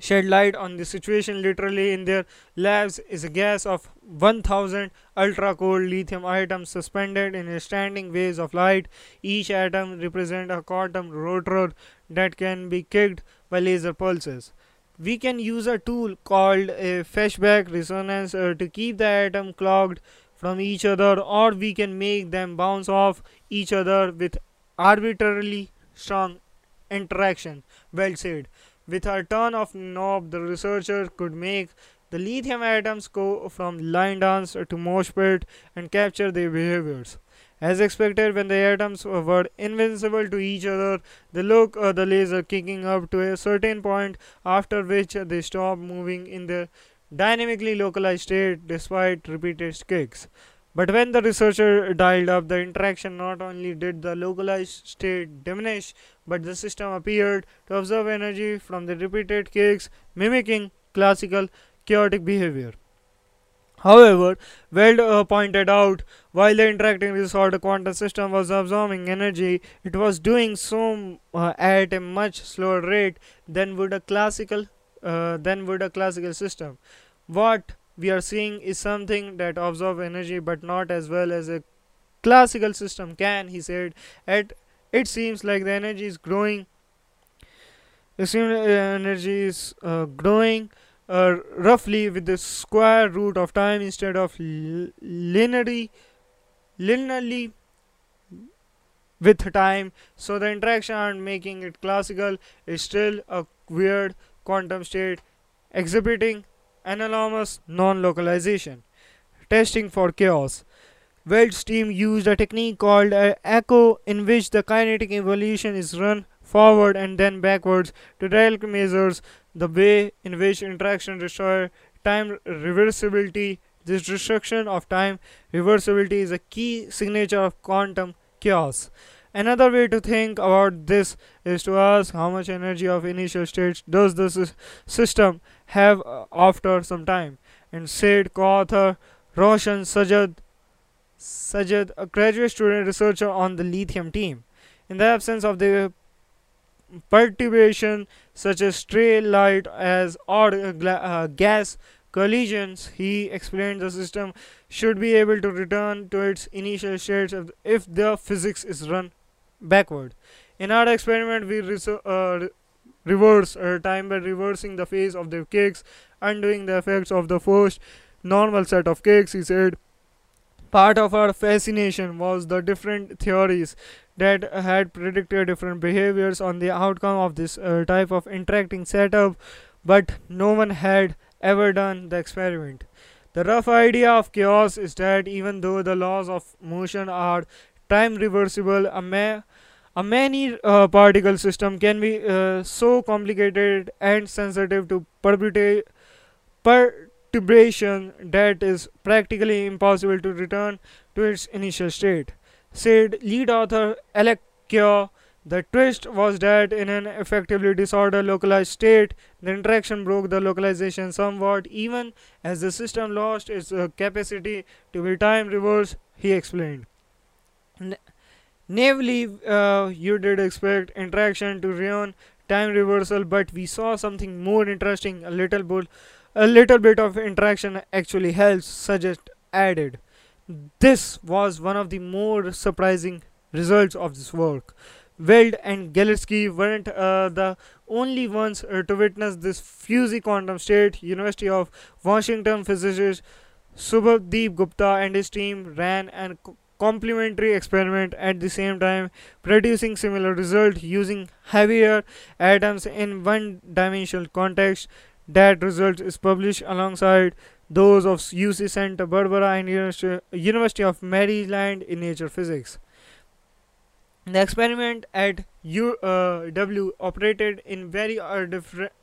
shed light on the situation. Literally in their labs is a gas of one thousand ultra cold lithium atoms suspended in a standing waves of light. Each atom represents a quantum rotor that can be kicked by laser pulses. We can use a tool called a fetchback resonance uh, to keep the atom clogged from each other, or we can make them bounce off each other with arbitrarily strong interaction. Well said. With a turn of knob, the researcher could make the lithium atoms go from line dance to mosh pit and capture their behaviors. As expected, when the atoms were invincible to each other, they look uh, the laser kicking up to a certain point, after which they stop moving in their dynamically localized state despite repeated kicks. But when the researcher dialed up the interaction, not only did the localized state diminish, but the system appeared to absorb energy from the repeated kicks, mimicking classical chaotic behavior. However, Weld uh, pointed out, while the interacting disorder quantum system was absorbing energy, it was doing so uh, at a much slower rate than would a classical uh, than would a classical system. What we are seeing is something that absorbs energy but not as well as a classical system can, he said. At it seems like the energy is growing the same energy is uh, growing uh, roughly with the square root of time instead of linearly linearly with time, so the interaction aren't making it classical. It's still a weird quantum state exhibiting anomalous non-localization. Testing for chaos. Welch's team used a technique called uh, echo, in which the kinetic evolution is run forward and then backwards to directly measures the way in which interaction destroy time reversibility. This destruction of time reversibility is a key signature of quantum chaos. Another way to think about this is to ask, how much energy of initial states does this system have uh, after some time? And said co-author Roshan Sajad, Sajad, a graduate student researcher on the lithium team. In the absence of the perturbation such as stray light as or uh, gas collisions, he explained the system should be able to return to its initial states if the physics is run backward. In our experiment, we uh, reverse uh, time by reversing the phase of the kicks, undoing the effects of the first normal set of kicks, he said. Part of our fascination was the different theories that had predicted different behaviors on the outcome of this uh, type of interacting setup, but no one had ever done the experiment. The rough idea of chaos is that even though the laws of motion are time reversible, a, ma a many uh, particle system can be uh, so complicated and sensitive to perturbation that is practically impossible to return to its initial state, said lead author Alec Kyo. The twist was that in an effectively disordered localized state, the interaction broke the localization somewhat, even as the system lost its uh, capacity to be time reversed, he explained. Na naively, uh, you did expect interaction to ruin time reversal, but we saw something more interesting. A little bit, a little bit of interaction actually helps, Suggest added. This was one of the more surprising results of this work. Weld and Galitski weren't uh, the only ones uh, to witness this fuzzy quantum state. University of Washington physicist Subhadip Gupta and his team ran a complementary experiment at the same time, producing similar results using heavier atoms in one-dimensional context. That result is published alongside those of U C Santa Barbara and University of Maryland in Nature Physics. The experiment at U W operated in very uh,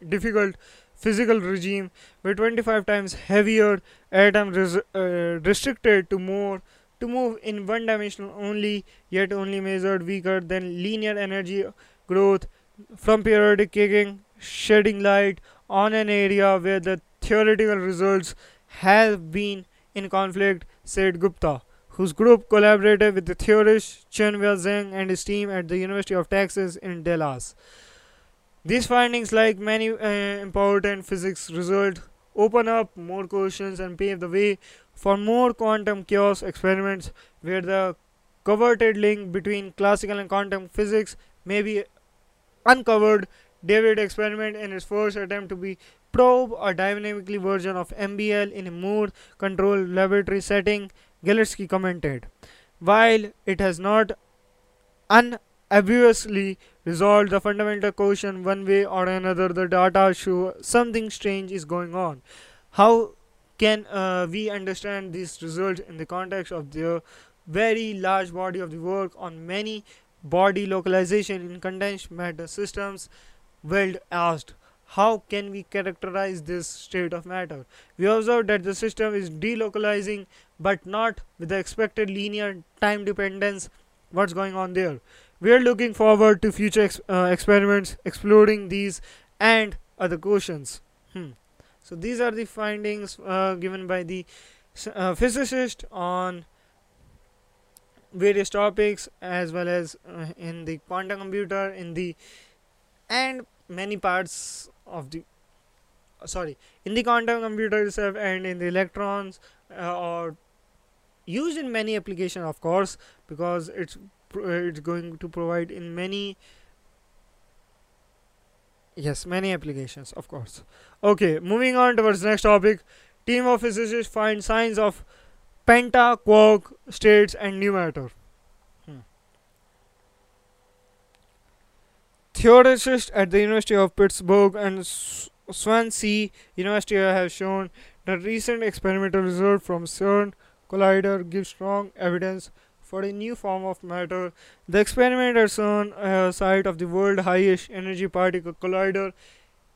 difficult physical regime with twenty-five times heavier atoms res uh, restricted to more to move in one dimension only, yet only measured weaker than linear energy growth from periodic kicking, shedding light on an area where the theoretical results have been in conflict, said Gupta, whose group collaborated with the theorist Chen Zeng and his team at the University of Texas in Dallas. These findings, like many uh, important physics results, open up more questions and pave the way for more quantum chaos experiments where the coveted link between classical and quantum physics may be uncovered. David experiment in his first attempt to be probe a dynamically version of M B L in a more controlled laboratory setting, Galitski commented. While it has not unambiguously resolved the fundamental question one way or another, the data show something strange is going on. How can uh, we understand these results in the context of the very large body of the work on many body localization in condensed matter systems? Weld asked, how can we characterize this state of matter? We observe that the system is delocalizing, but not with the expected linear time dependence. What's going on there? We are looking forward to future ex uh, experiments exploring these and other questions. Hmm. So these are the findings uh, given by the uh, physicist on various topics, as well as uh, in the quantum computer, in the and many parts of the sorry in the quantum computer itself, and in the electrons uh, or used in many applications, of course, because it's it's going to provide in many yes many applications, of course. Okay, moving on towards next topic. Team of physicists find signs of penta quark states and new matter. Theorists at the University of Pittsburgh and Swansea University have shown that recent experimental results from CERN Collider give strong evidence for a new form of matter. The experiment at CERN, uh, site of the world's highest energy particle collider,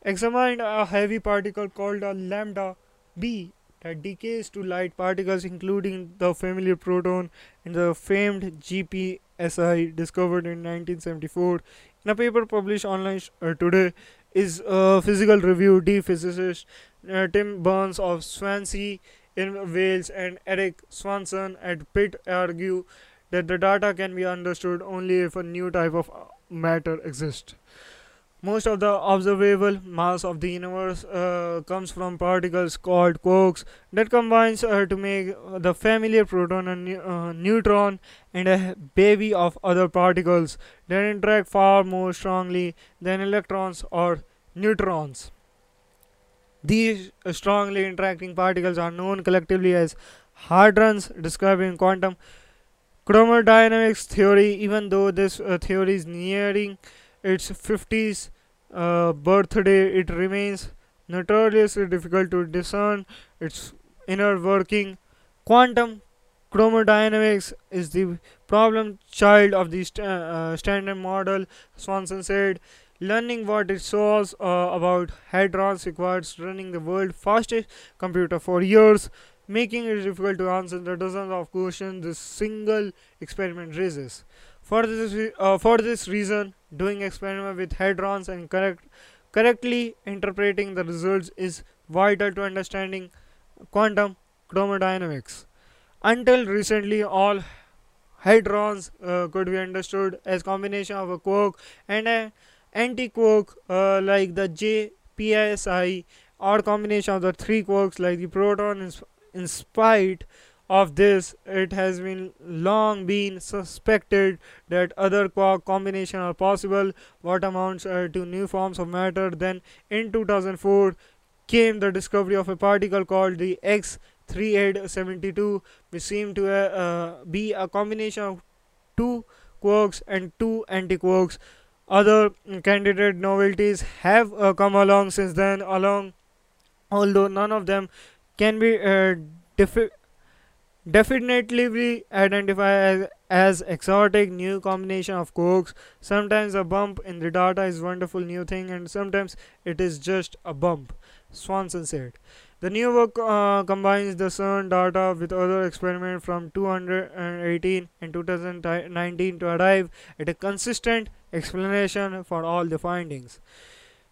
examined a heavy particle called a lambda b that decays to light particles, including the familiar proton and the famed G P S I discovered in nineteen seventy-four. In a paper published online uh, today is uh, Physical Review, D physicist uh, Tim Burns of Swansea in Wales and Eric Swanson at Pitt argue that the data can be understood only if a new type of matter exists. Most of the observable mass of the universe uh, comes from particles called quarks that combines uh, to make the familiar proton and uh, neutron and a baby of other particles that interact far more strongly than electrons or neutrons. These uh, strongly interacting particles are known collectively as hadrons, described in quantum chromodynamics theory, even though this uh, theory is nearing its fiftieth uh, birthday, it remains notoriously difficult to discern its inner working. Quantum chromodynamics is the problem child of the st uh, standard model, Swanson said. Learning what it saws uh, about hadrons requires running the world's fastest computer for years, making it difficult to answer the dozens of questions this single experiment raises. For this, uh, for this reason, doing experiment with hadrons and correct, correctly interpreting the results is vital to understanding quantum chromodynamics. Until recently, all hadrons uh, could be understood as combination of a quark and an anti-quark uh, like the J P S I, or combination of the three quarks like the proton. In spite of this, it has been long been suspected that other quark combinations are possible. What amounts uh, to new forms of matter then, in two thousand four came the discovery of a particle called the X thirty-eight seventy-two, which seemed to uh, uh, be a combination of two quarks and two antiquarks. Other candidate novelties have uh, come along since then, along although none of them can be uh, defined definitely identify as, as exotic new combination of quarks. Sometimes a bump in the data is a wonderful new thing, and sometimes it is just a bump, Swanson said. The new work uh, combines the CERN data with other experiments from two hundred eighteen and two thousand nineteen to arrive at a consistent explanation for all the findings.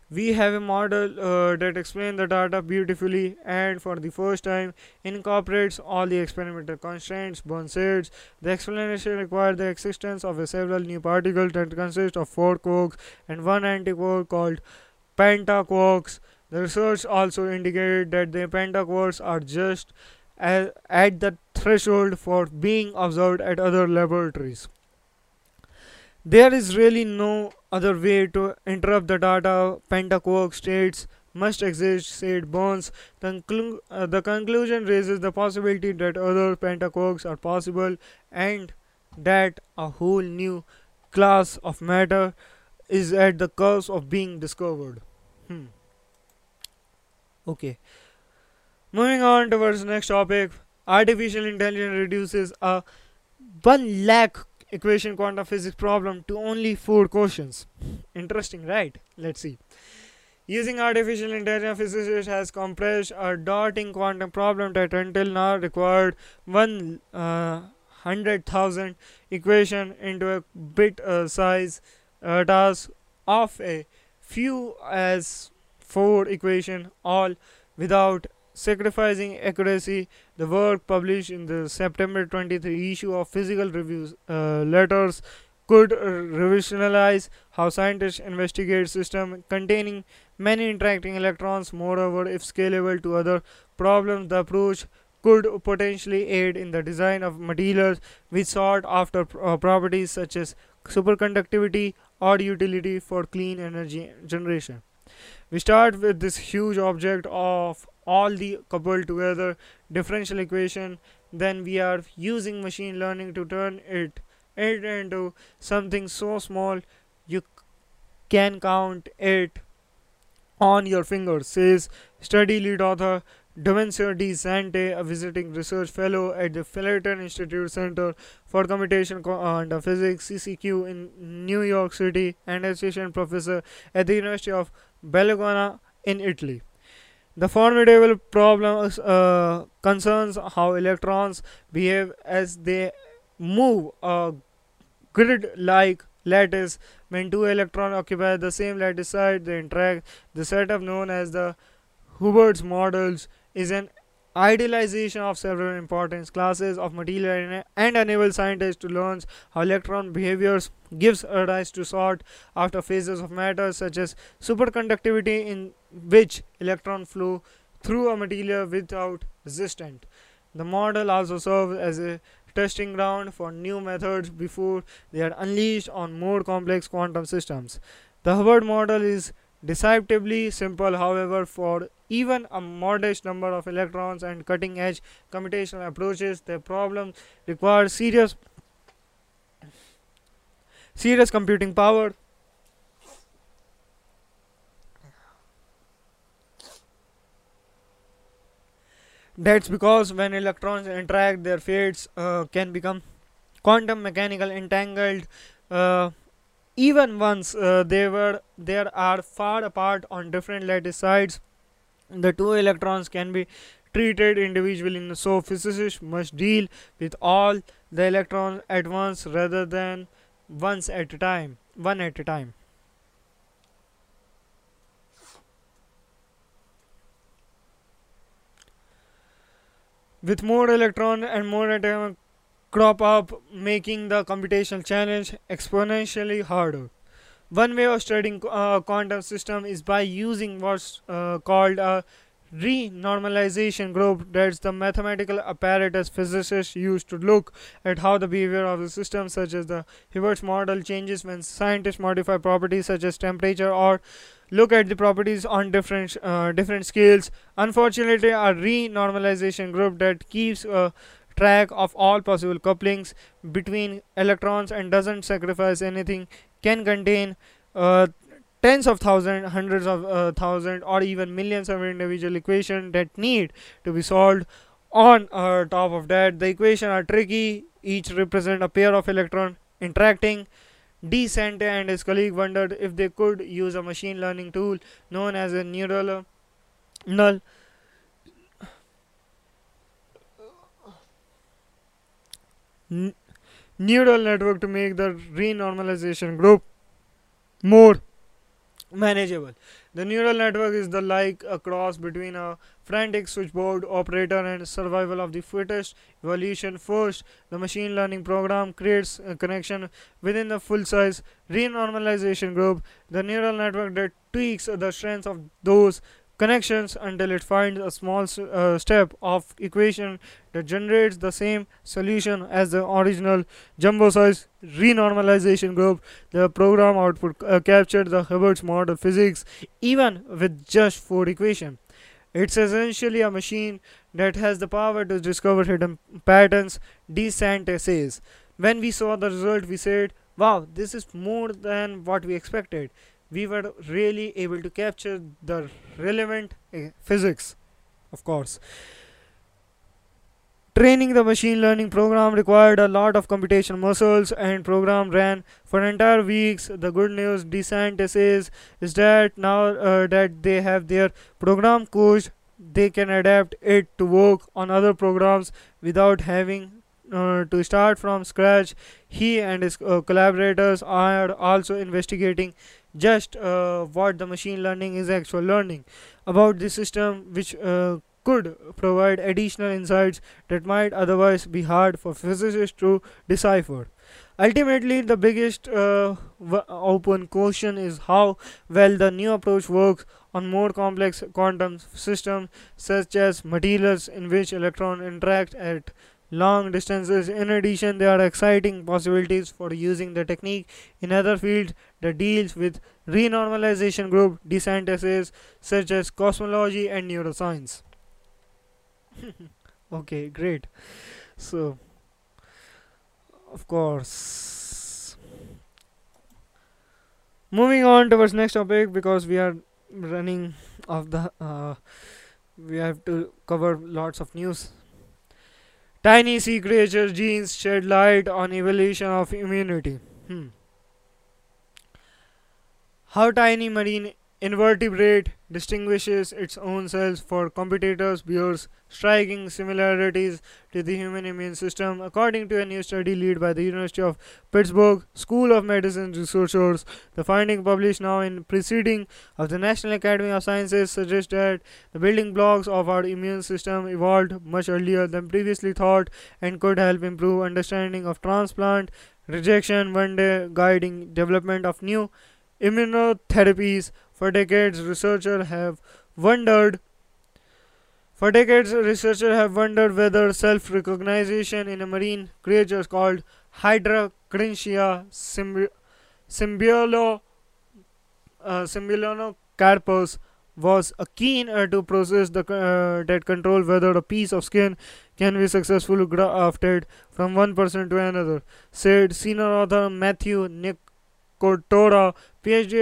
we have a model uh, that explains the data beautifully and for the first time incorporates all the experimental constraints Born said. The explanation required the existence of a several new particles that consist of four quarks and one antiquark called pentaquarks. The research also indicated that the pentaquarks are just as at the threshold for being observed at other laboratories. There is really no other way to interrupt the data. Pentaquark states must exist, said Burns. Conclu uh, the conclusion raises the possibility that other pentaquarks are possible and that a whole new class of matter is at the cusp of being discovered. Hmm. Okay. Moving on towards the next topic, artificial intelligence reduces a one lakh equation quantum physics problem to only four questions. Interesting, right? Let's see. Using artificial intelligence, physicist has compressed a dotting quantum problem that until now required one uh, hundred thousand equation into a bit uh, size uh, task of a few as four equation, all without sacrificing accuracy. The work, published in the September twenty-third issue of Physical Reviews uh, Letters, could uh, revolutionalize how scientists investigate systems containing many interacting electrons. Moreover, if scalable to other problems, the approach could potentially aid in the design of materials which sought after pr uh, properties such as superconductivity or utility for clean energy generation. We start with this huge object of all the coupled together differential equation, then we are using machine learning to turn it, it into something so small you can count it on your fingers, says study lead author Domenico Di Sante, a visiting research fellow at the Fullerton Institute Center for Computation and Physics C C Q in New York City and associate professor at the University of Bologna in Italy. The formidable problem uh, concerns how electrons behave as they move a grid-like lattice. When two electrons occupy the same lattice side, they interact. The setup, known as the Hubbard's models, is an idealization of several important classes of material and enables scientists to learn how electron behaviors gives rise to sort after phases of matter, such as superconductivity, in which electron flow through a material without resistance. The model also serves as a testing ground for new methods before they are unleashed on more complex quantum systems. The Hubbard model is deceptively simple, however, for even a modest number of electrons and cutting-edge computational approaches. The problem requires serious serious computing power . That's because when electrons interact, their fates uh, can become quantum mechanical entangled uh, even once uh, they were there are far apart on different lattice sides. The two electrons can be treated individually, so physicists must deal with all the electrons at once rather than once at a time one at a time with more electron and more atom crop up, making the computational challenge exponentially harder. One way of studying uh, quantum system is by using what's uh, called a renormalization group. That's the mathematical apparatus physicists use to look at how the behavior of the system, such as the Hubbard's model, changes when scientists modify properties such as temperature or look at the properties on different uh, different scales. Unfortunately, a renormalization group that keeps uh, track of all possible couplings between electrons and doesn't sacrifice anything can contain uh, tens of thousands, hundreds of uh, thousands, or even millions of individual equations that need to be solved. On uh, top of that, the equations are tricky, each represent a pair of electrons interacting. De Sante and his colleague wondered if they could use a machine learning tool known as a neural null neural network to make the renormalization group more manageable. The neural network is the like a cross between a frantic switchboard operator and survival of the fittest, evolution first. The machine learning program creates a connection within the full-size renormalization group. The neural network that tweaks the strength of those connections until it finds a small uh, step of equation that generates the same solution as the original jumbo size renormalization group. The program output uh, captured the Hubbard's model physics even with just four equations. It's essentially a machine that has the power to discover hidden patterns, De Sante says. When we saw the result, we said, wow, this is more than what we expected. We were really able to capture the relevant uh, physics, of course. Training the machine learning program required a lot of computational muscles, and program ran for entire weeks. The good news, De Sante says, is that now uh, that they have their program coach, they can adapt it to work on other programs without having Uh, to start from scratch. He and his uh, collaborators are also investigating just uh, what the machine learning is actual learning about the system, which uh, could provide additional insights that might otherwise be hard for physicists to decipher. Ultimately, the biggest uh, open question is how well the new approach works on more complex quantum systems, such as materials in which electrons interact at long distances. In addition, there are exciting possibilities for using the technique in other fields that deals with renormalization group, De Sante says, such as cosmology and neuroscience. Okay, great. So, of course, moving on towards next topic, because we are running off the uh, we have to cover lots of news. Tiny sea creature genes shed light on evolution of immunity. Hmm. How tiny marine invertebrate distinguishes its own cells for competitors bears striking similarities to the human immune system, according to a new study led by the University of Pittsburgh School of Medicine researchers. The finding, published now in Proceedings of the National Academy of Sciences, suggests that the building blocks of our immune system evolved much earlier than previously thought and could help improve understanding of transplant rejection, one day guiding development of new immunotherapies. For decades, researchers have wondered. For decades, researchers have wondered whether self-recognition in a marine creature called Hydra Cresia Symbiolo, uh, Symbiolonocarpus was a keen uh, to process the, uh, that control whether a piece of skin can be successfully grafted from one person to another, said senior author Matthew Nick. Kotora, PhD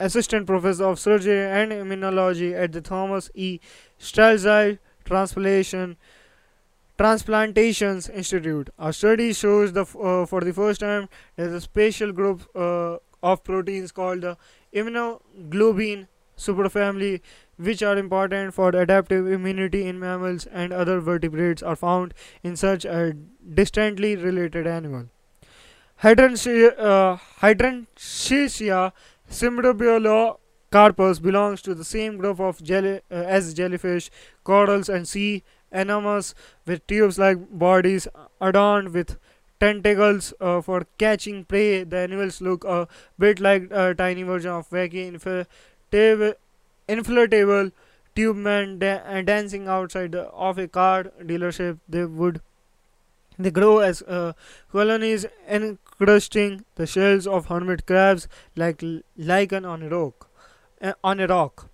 assistant professor of surgery and immunology at the Thomas E. Stelzner Transplantation Transplantations Institute. Our study shows the uh, for the first time there is a special group uh, of proteins called the immunoglobulin superfamily, which are important for adaptive immunity in mammals and other vertebrates, are found in such a distantly related animal. Hydranchisia symbiolocarpus belongs to the same group of jelly, uh, as jellyfish, corals, and sea anemones, with tubes-like bodies adorned with tentacles uh, for catching prey. The animals look a bit like a tiny version of wacky inflatable, inflatable tube men da dancing outside the, of a car dealership. They would They grow as uh, colonies, encrusting the shells of hermit crabs like lichen on a rock. Uh, on a rock,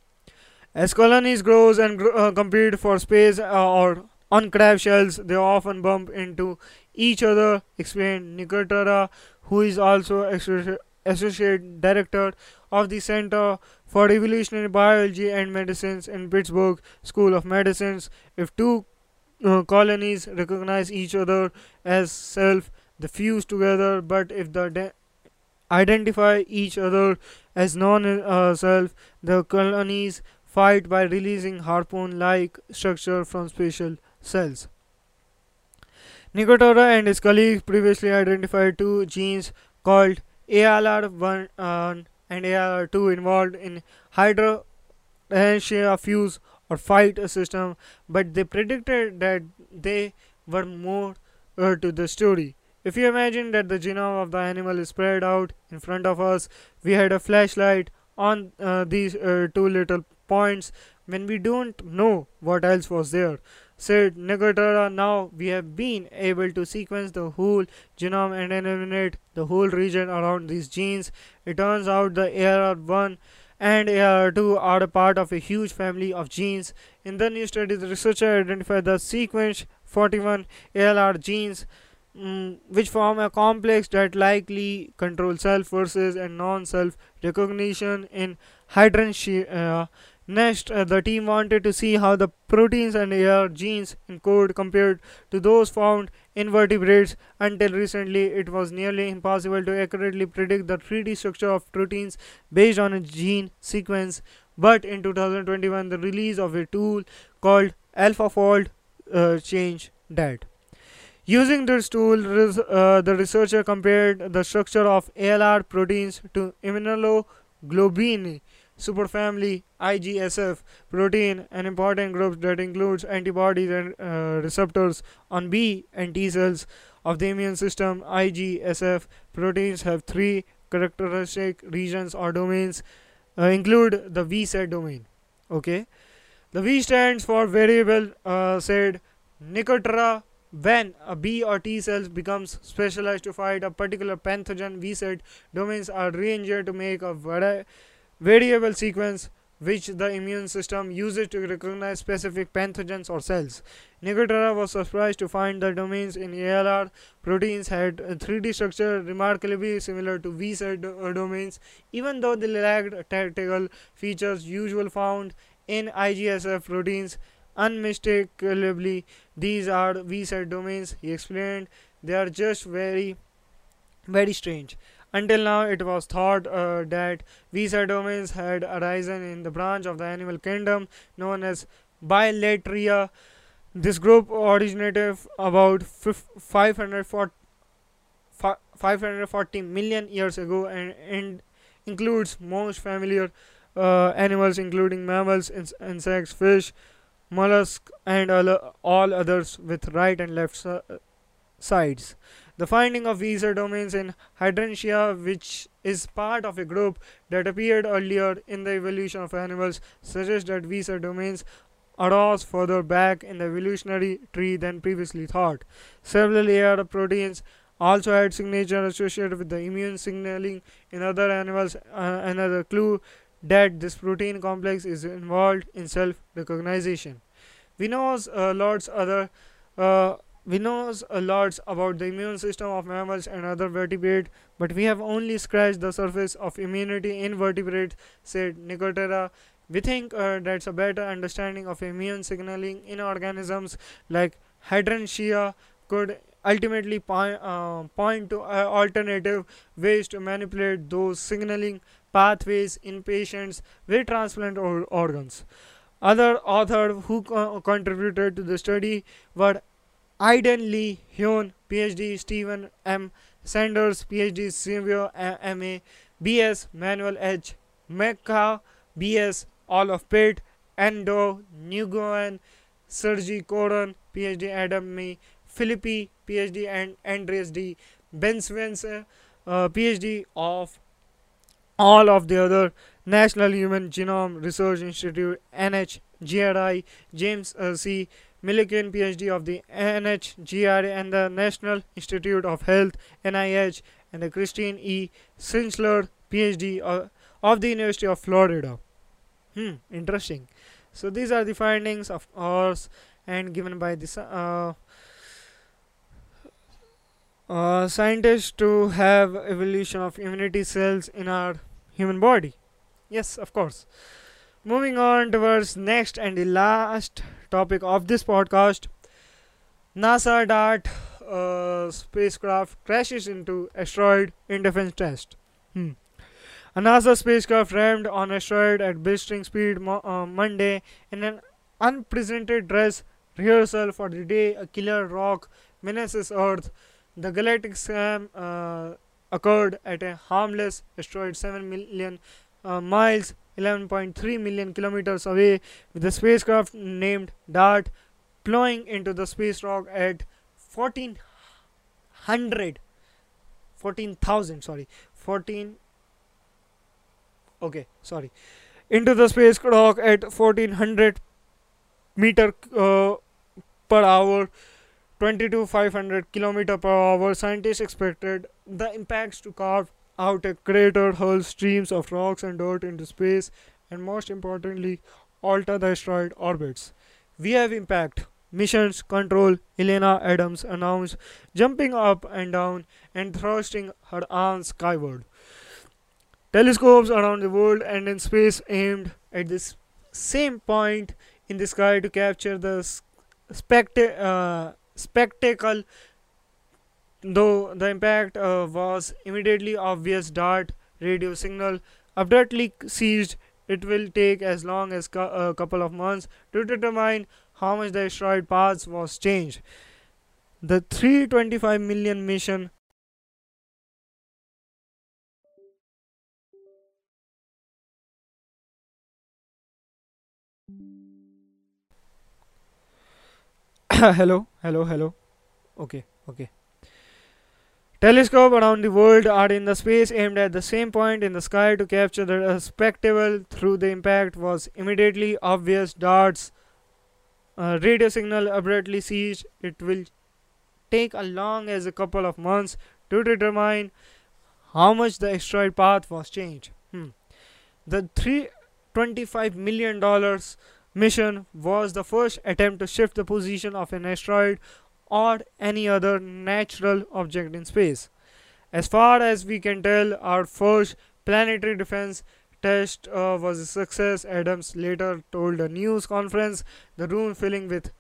as colonies grow and gr uh, compete for space uh, or on crab shells, they often bump into each other, explained Nicotora, who is also associate, associate director of the Center for Evolutionary Biology and Medicines in Pittsburgh School of Medicines. If two Uh, colonies recognize each other as self, they fuse together, but if they identify each other as non-self, uh, the colonies fight by releasing harpoon-like structure from special cells. Nicotora and his colleagues previously identified two genes called A L R one and and A I R two involved in hydrogen fuse or fight a system, but they predicted that they were more uh, to the story. If you imagine that the genome of the animal is spread out in front of us, we had a flashlight on uh, these uh, two little points when we don't know what else was there, said Nagatara. Now we have been able to sequence the whole genome and eliminate the whole region around these genes. It turns out the A R one and A R two are a part of a huge family of genes. In the new study, the researcher identified the sequence forty-one A L R genes um, which form a complex that likely controls self versus and non-self recognition in hydrangea. Next, uh, the team wanted to see how the proteins and A R genes in code compared to those found in vertebrates. Until recently, it was nearly impossible to accurately predict the three D structure of proteins based on a gene sequence. But in two thousand twenty-one, the release of a tool called AlphaFold uh, changed that. Using this tool, res uh, the researcher compared the structure of A L R proteins to immunoglobulin superfamily I G S F protein, an important group that includes antibodies and uh, receptors on B and T cells of the immune system. I G S F proteins have three characteristic regions or domains, uh, include the V SAT domain. Okay, the V stands for variable, uh, said Nicotera. When a B or T cells becomes specialized to fight a particular pathogen, V SAT domains are rearranged to make a variety variable sequence which the immune system uses to recognize specific pathogens or cells. Nicotera was surprised to find the domains in A L R proteins had a three D structure remarkably similar to V SAT domains, even though they lacked tactical features usually found in I G S F proteins. Unmistakably, these are V SAT domains, he explained. They are just very, very strange. Until now, it was thought uh, that V SAT domains had arisen in the branch of the animal kingdom known as Bilateria. This group originated about five hundred forty million years ago and, and includes most familiar uh, animals including mammals, ins insects, fish, mollusks, and all others with right and left si sides. The finding of V SAT domains in hydrangea, which is part of a group that appeared earlier in the evolution of animals, suggests that V SAT domains arose further back in the evolutionary tree than previously thought. Several A R proteins also had signatures associated with the immune signaling in other animals, uh, another clue that this protein complex is involved in self-recognition. We know uh, lots other uh, We know a lot about the immune system of mammals and other vertebrates, but we have only scratched the surface of immunity in vertebrates, said Nicotera. We think uh, that's a better understanding of immune signaling in organisms like hydrangea could ultimately po uh, point to uh, alternative ways to manipulate those signaling pathways in patients with transplant or organs. Other authors who co contributed to the study were Aiden Lee Hyun, PhD, Stephen M. Sanders, PhD, Silvio M A, B S, Manuel H. Mecca, B S, all of Pitt, Endo, Nguyen, Sergi Koron, PhD, Adam Me, Philippi, PhD, and Andres D. Ben Swenson, uh, PhD, of all of the other National Human Genome Research Institute, N H G R I, James uh, C. Milliken, PhD of the N H G R I and the National Institute of Health, N I H, and the Christine E. Sinsler, PhD uh, of the University of Florida. Hmm, interesting. So these are the findings of ours and given by the uh, uh, scientists to have evolution of immunity cells in our human body. Yes, of course. Moving on towards next and the last topic of this podcast, NASA DART uh, spacecraft crashes into asteroid in defense test. Hmm. A NASA spacecraft rammed on asteroid at blistering speed mo uh, Monday in an unprecedented dress rehearsal for the day a killer rock menaces Earth. The galactic scam uh, occurred at a harmless asteroid seven million uh, miles, eleven point three million kilometers away, with the spacecraft named DART plowing into the space rock at fourteen hundred, fourteen thousand, sorry, fourteen, okay, sorry, into the space rock at fourteen hundred meter uh, per hour, twenty-two thousand five hundred kilometer per hour. Scientists expected the impacts to carve out a crater, hurl streams of rocks and dirt into space, and most importantly, alter the asteroid orbits. We have impact. Missions Control, Elena Adams announced, jumping up and down and thrusting her arms skyward. Telescopes around the world and in space aimed at this same point in the sky to capture the specta uh, spectacle, though the impact uh, was immediately obvious. DART radio signal abruptly ceased. It will take as long as a uh, couple of months to determine how much the asteroid path was changed. The three hundred twenty-five million mission hello hello hello okay okay telescope around the world are in the space aimed at the same point in the sky to capture the spectacle through the impact was immediately obvious. DART's uh, radio signal abruptly ceased. It will take as long as a couple of months to determine how much the asteroid path was changed. Hmm. The three hundred twenty-five million dollar mission was the first attempt to shift the position of an asteroid or any other natural object in space. As far as we can tell, our first planetary defense test uh, was a success, Adams later told a news conference, the room filling with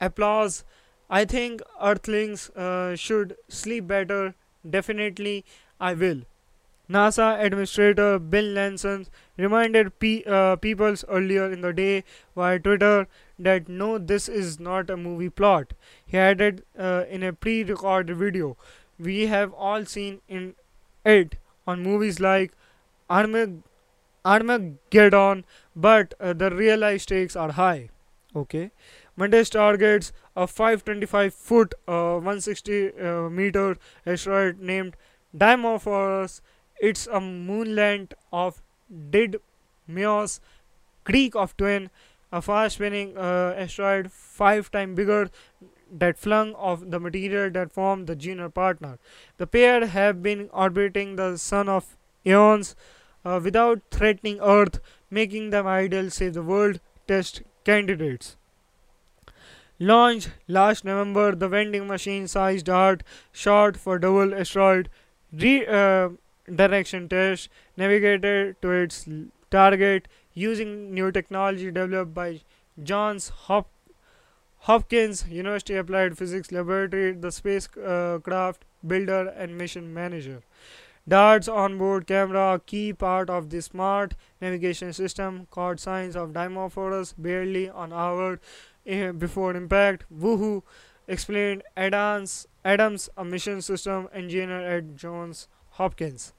applause. I think Earthlings uh, should sleep better. Definitely I will. NASA Administrator Bill Nelson reminded pe uh, people earlier in the day via Twitter that no, this is not a movie plot. He added uh, in a pre-recorded video, we have all seen in it on movies like Armag Armageddon, but uh, the real life stakes are high. Okay. Monday's targets a five hundred twenty-five foot, uh, one hundred sixty uh, meter asteroid named Dimorphos. It's a moonland of Didymos, Greek of twin, a fast-spinning uh, asteroid five times bigger that flung off the material that formed the junior partner. The pair have been orbiting the sun of eons uh, without threatening Earth, making them ideal save the world test candidates. Launched last November, the vending machine-sized DART shot for double asteroid re uh, direction test navigated to its target using new technology developed by Johns Hop Hopkins University Applied Physics Laboratory, the spacecraft uh, builder and mission manager. DART's onboard camera, a key part of the smart navigation system, caught signs of Dimorphos barely an hour uh, before impact. Woohoo! Explained Adams, Adams, a mission system engineer at Johns Hopkins.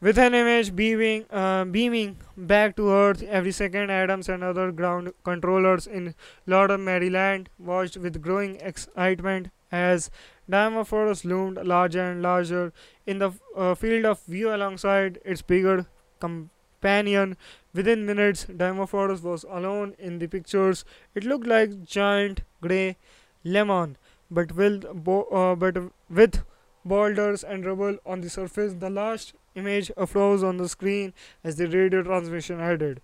With an image beaming, uh, beaming back to Earth every second, Adams and other ground controllers in Lauderdale, Maryland watched with growing excitement as Dimorphos loomed larger and larger in the uh, field of view alongside its bigger companion. Within minutes, Dimorphos was alone in the pictures. It looked like giant grey lemon, but with bo uh, but with boulders and rubble on the surface. The last image froze on the screen as the radio transmission ended.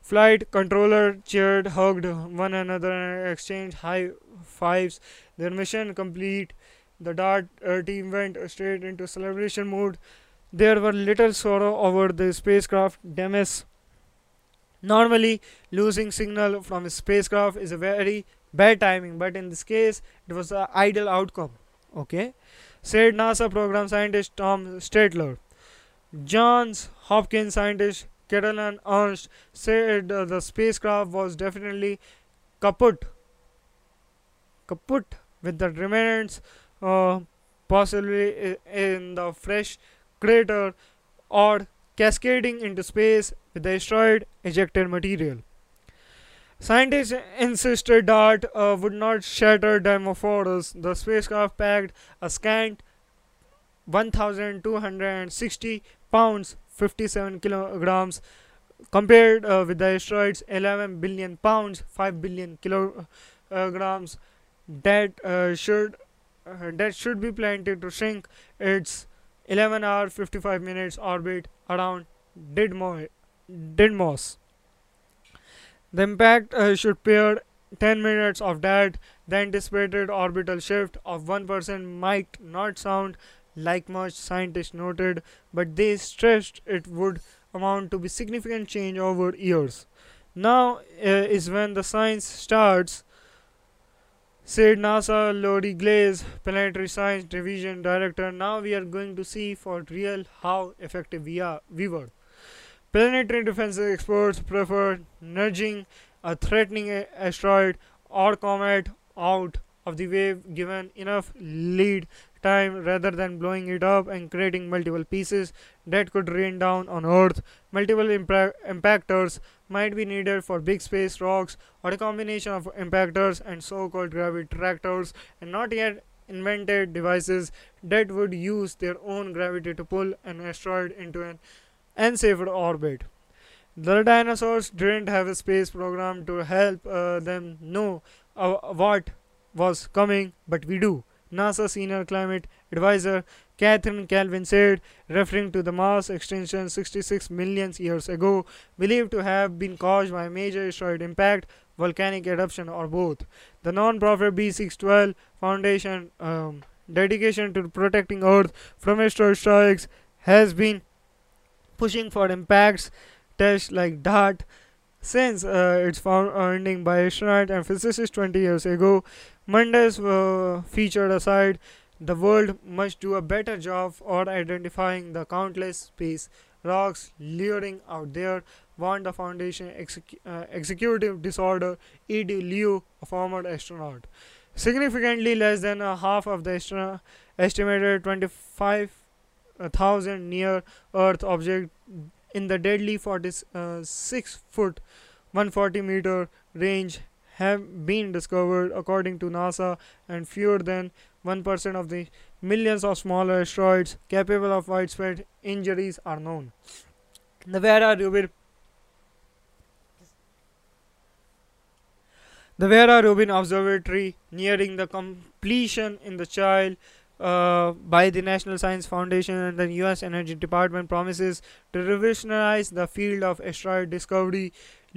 Flight controller cheered, hugged one another, and exchanged high fives. Their mission complete. The DART uh, team went straight into celebration mode. There were little sorrow over the spacecraft damage. Normally, losing signal from a spacecraft is a very bad timing, but in this case, it was the ideal outcome. Okay, said NASA program scientist Tom Stettler. Johns Hopkins scientist Carolyn Ernst said uh, the spacecraft was definitely kaput, kaput with the remnants uh, possibly in the fresh crater or cascading into space with the destroyed ejected material. Scientists insisted that uh, would not shatter Dimorphos. The spacecraft packed a scant one thousand two hundred sixty pounds, fifty-seven kilograms, compared uh, with the asteroid's eleven billion pounds, five billion kilograms, that uh, should uh, that should be planted to shrink its eleven hour fifty-five minutes orbit around Didymos. The impact uh, should bear ten minutes of that. The anticipated orbital shift of one percent might not sound like much, scientists noted, but they stressed it would amount to be significant change over years. Now uh, is when the science starts, said NASA Lori Glaze, Planetary Science Division Director. Now we are going to see for real how effective we are. We were. Planetary defense experts prefer nudging a threatening asteroid or comet out of the way given enough lead time rather than blowing it up and creating multiple pieces that could rain down on Earth. Multiple impactors might be needed for big space rocks or a combination of impactors and so-called gravity tractors, and not yet invented devices that would use their own gravity to pull an asteroid into an unsafe orbit. The dinosaurs didn't have a space program to help uh, them know uh, what was coming, but we do, NASA Senior Climate Advisor Catherine Calvin said, referring to the mass extinction sixty-six million years ago, believed to have been caused by major asteroid impact, volcanic eruption, or both. The non-profit B six twelve Foundation, um, dedication to protecting Earth from asteroid strikes, has been pushing for impacts tests like that since uh, its founding by astronaut and physicist twenty years ago. Monday's uh, featured aside, the world must do a better job of identifying the countless space rocks luring out there, warned the foundation exec uh, executive disorder E D Liu, a former astronaut. Significantly less than a half of the estimated twenty-five thousand near-Earth objects in the deadly forty-six foot, one hundred forty meter range have been discovered, according to NASA, and fewer than one percent of the millions of smaller asteroids capable of widespread injuries are known. The Vera Rubin The Vera Rubin Observatory, nearing the completion in the child Uh, by the National Science Foundation and the U S Energy Department, promises to revolutionize the field of asteroid discovery,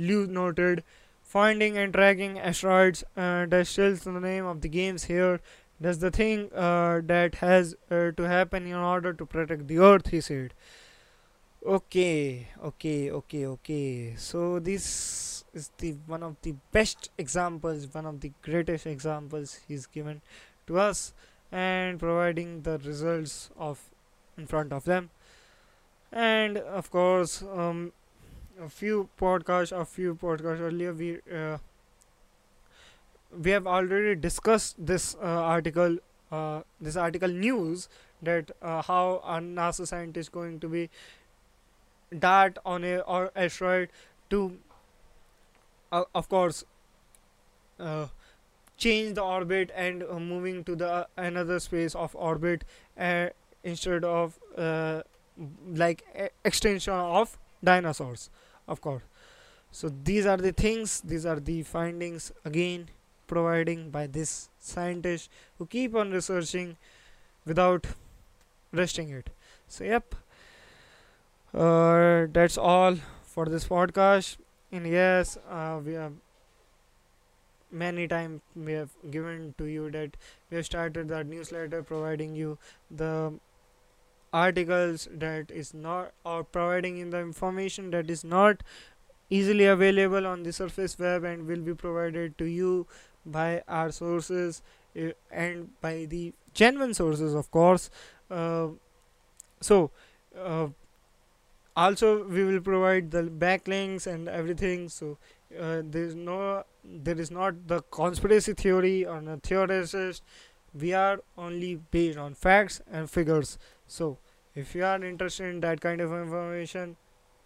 Liu noted. Finding and tracking asteroids, uh, that's still the name of the games here. That's the thing uh, that has uh, to happen in order to protect the Earth, he said. Okay, okay, okay, okay. So this is the one of the best examples, one of the greatest examples he's given to us, and providing the results of in front of them. And of course, um, a few podcasts, a few podcasts earlier, we uh, we have already discussed this uh, article, uh, this article news that uh, how a NASA scientist is going to be dart on a or asteroid to, uh, of course. Uh, change the orbit and uh, moving to the uh, another space of orbit uh, instead of uh, like uh, extension of dinosaurs, of course. So these are the things, these are the findings again providing by this scientist who keep on researching without resting it. So yep, uh, that's all for this podcast. And yes, uh, we are many times we have given to you that we have started that newsletter providing you the articles that is not, or providing in the information that is not easily available on the surface web, and will be provided to you by our sources uh, and by the genuine sources, of course. Uh, so uh, also we will provide the backlinks and everything. So uh, there's no there is not the conspiracy theory or a theorist we are only based on facts and figures. So if you are interested in that kind of information,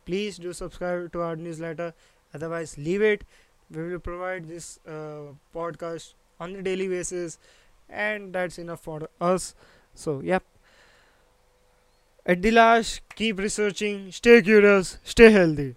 please do subscribe to our newsletter. Otherwise, leave it. We will provide this uh, podcast on a daily basis, and that's enough for us. So yep, at the last, keep researching, stay curious, stay healthy.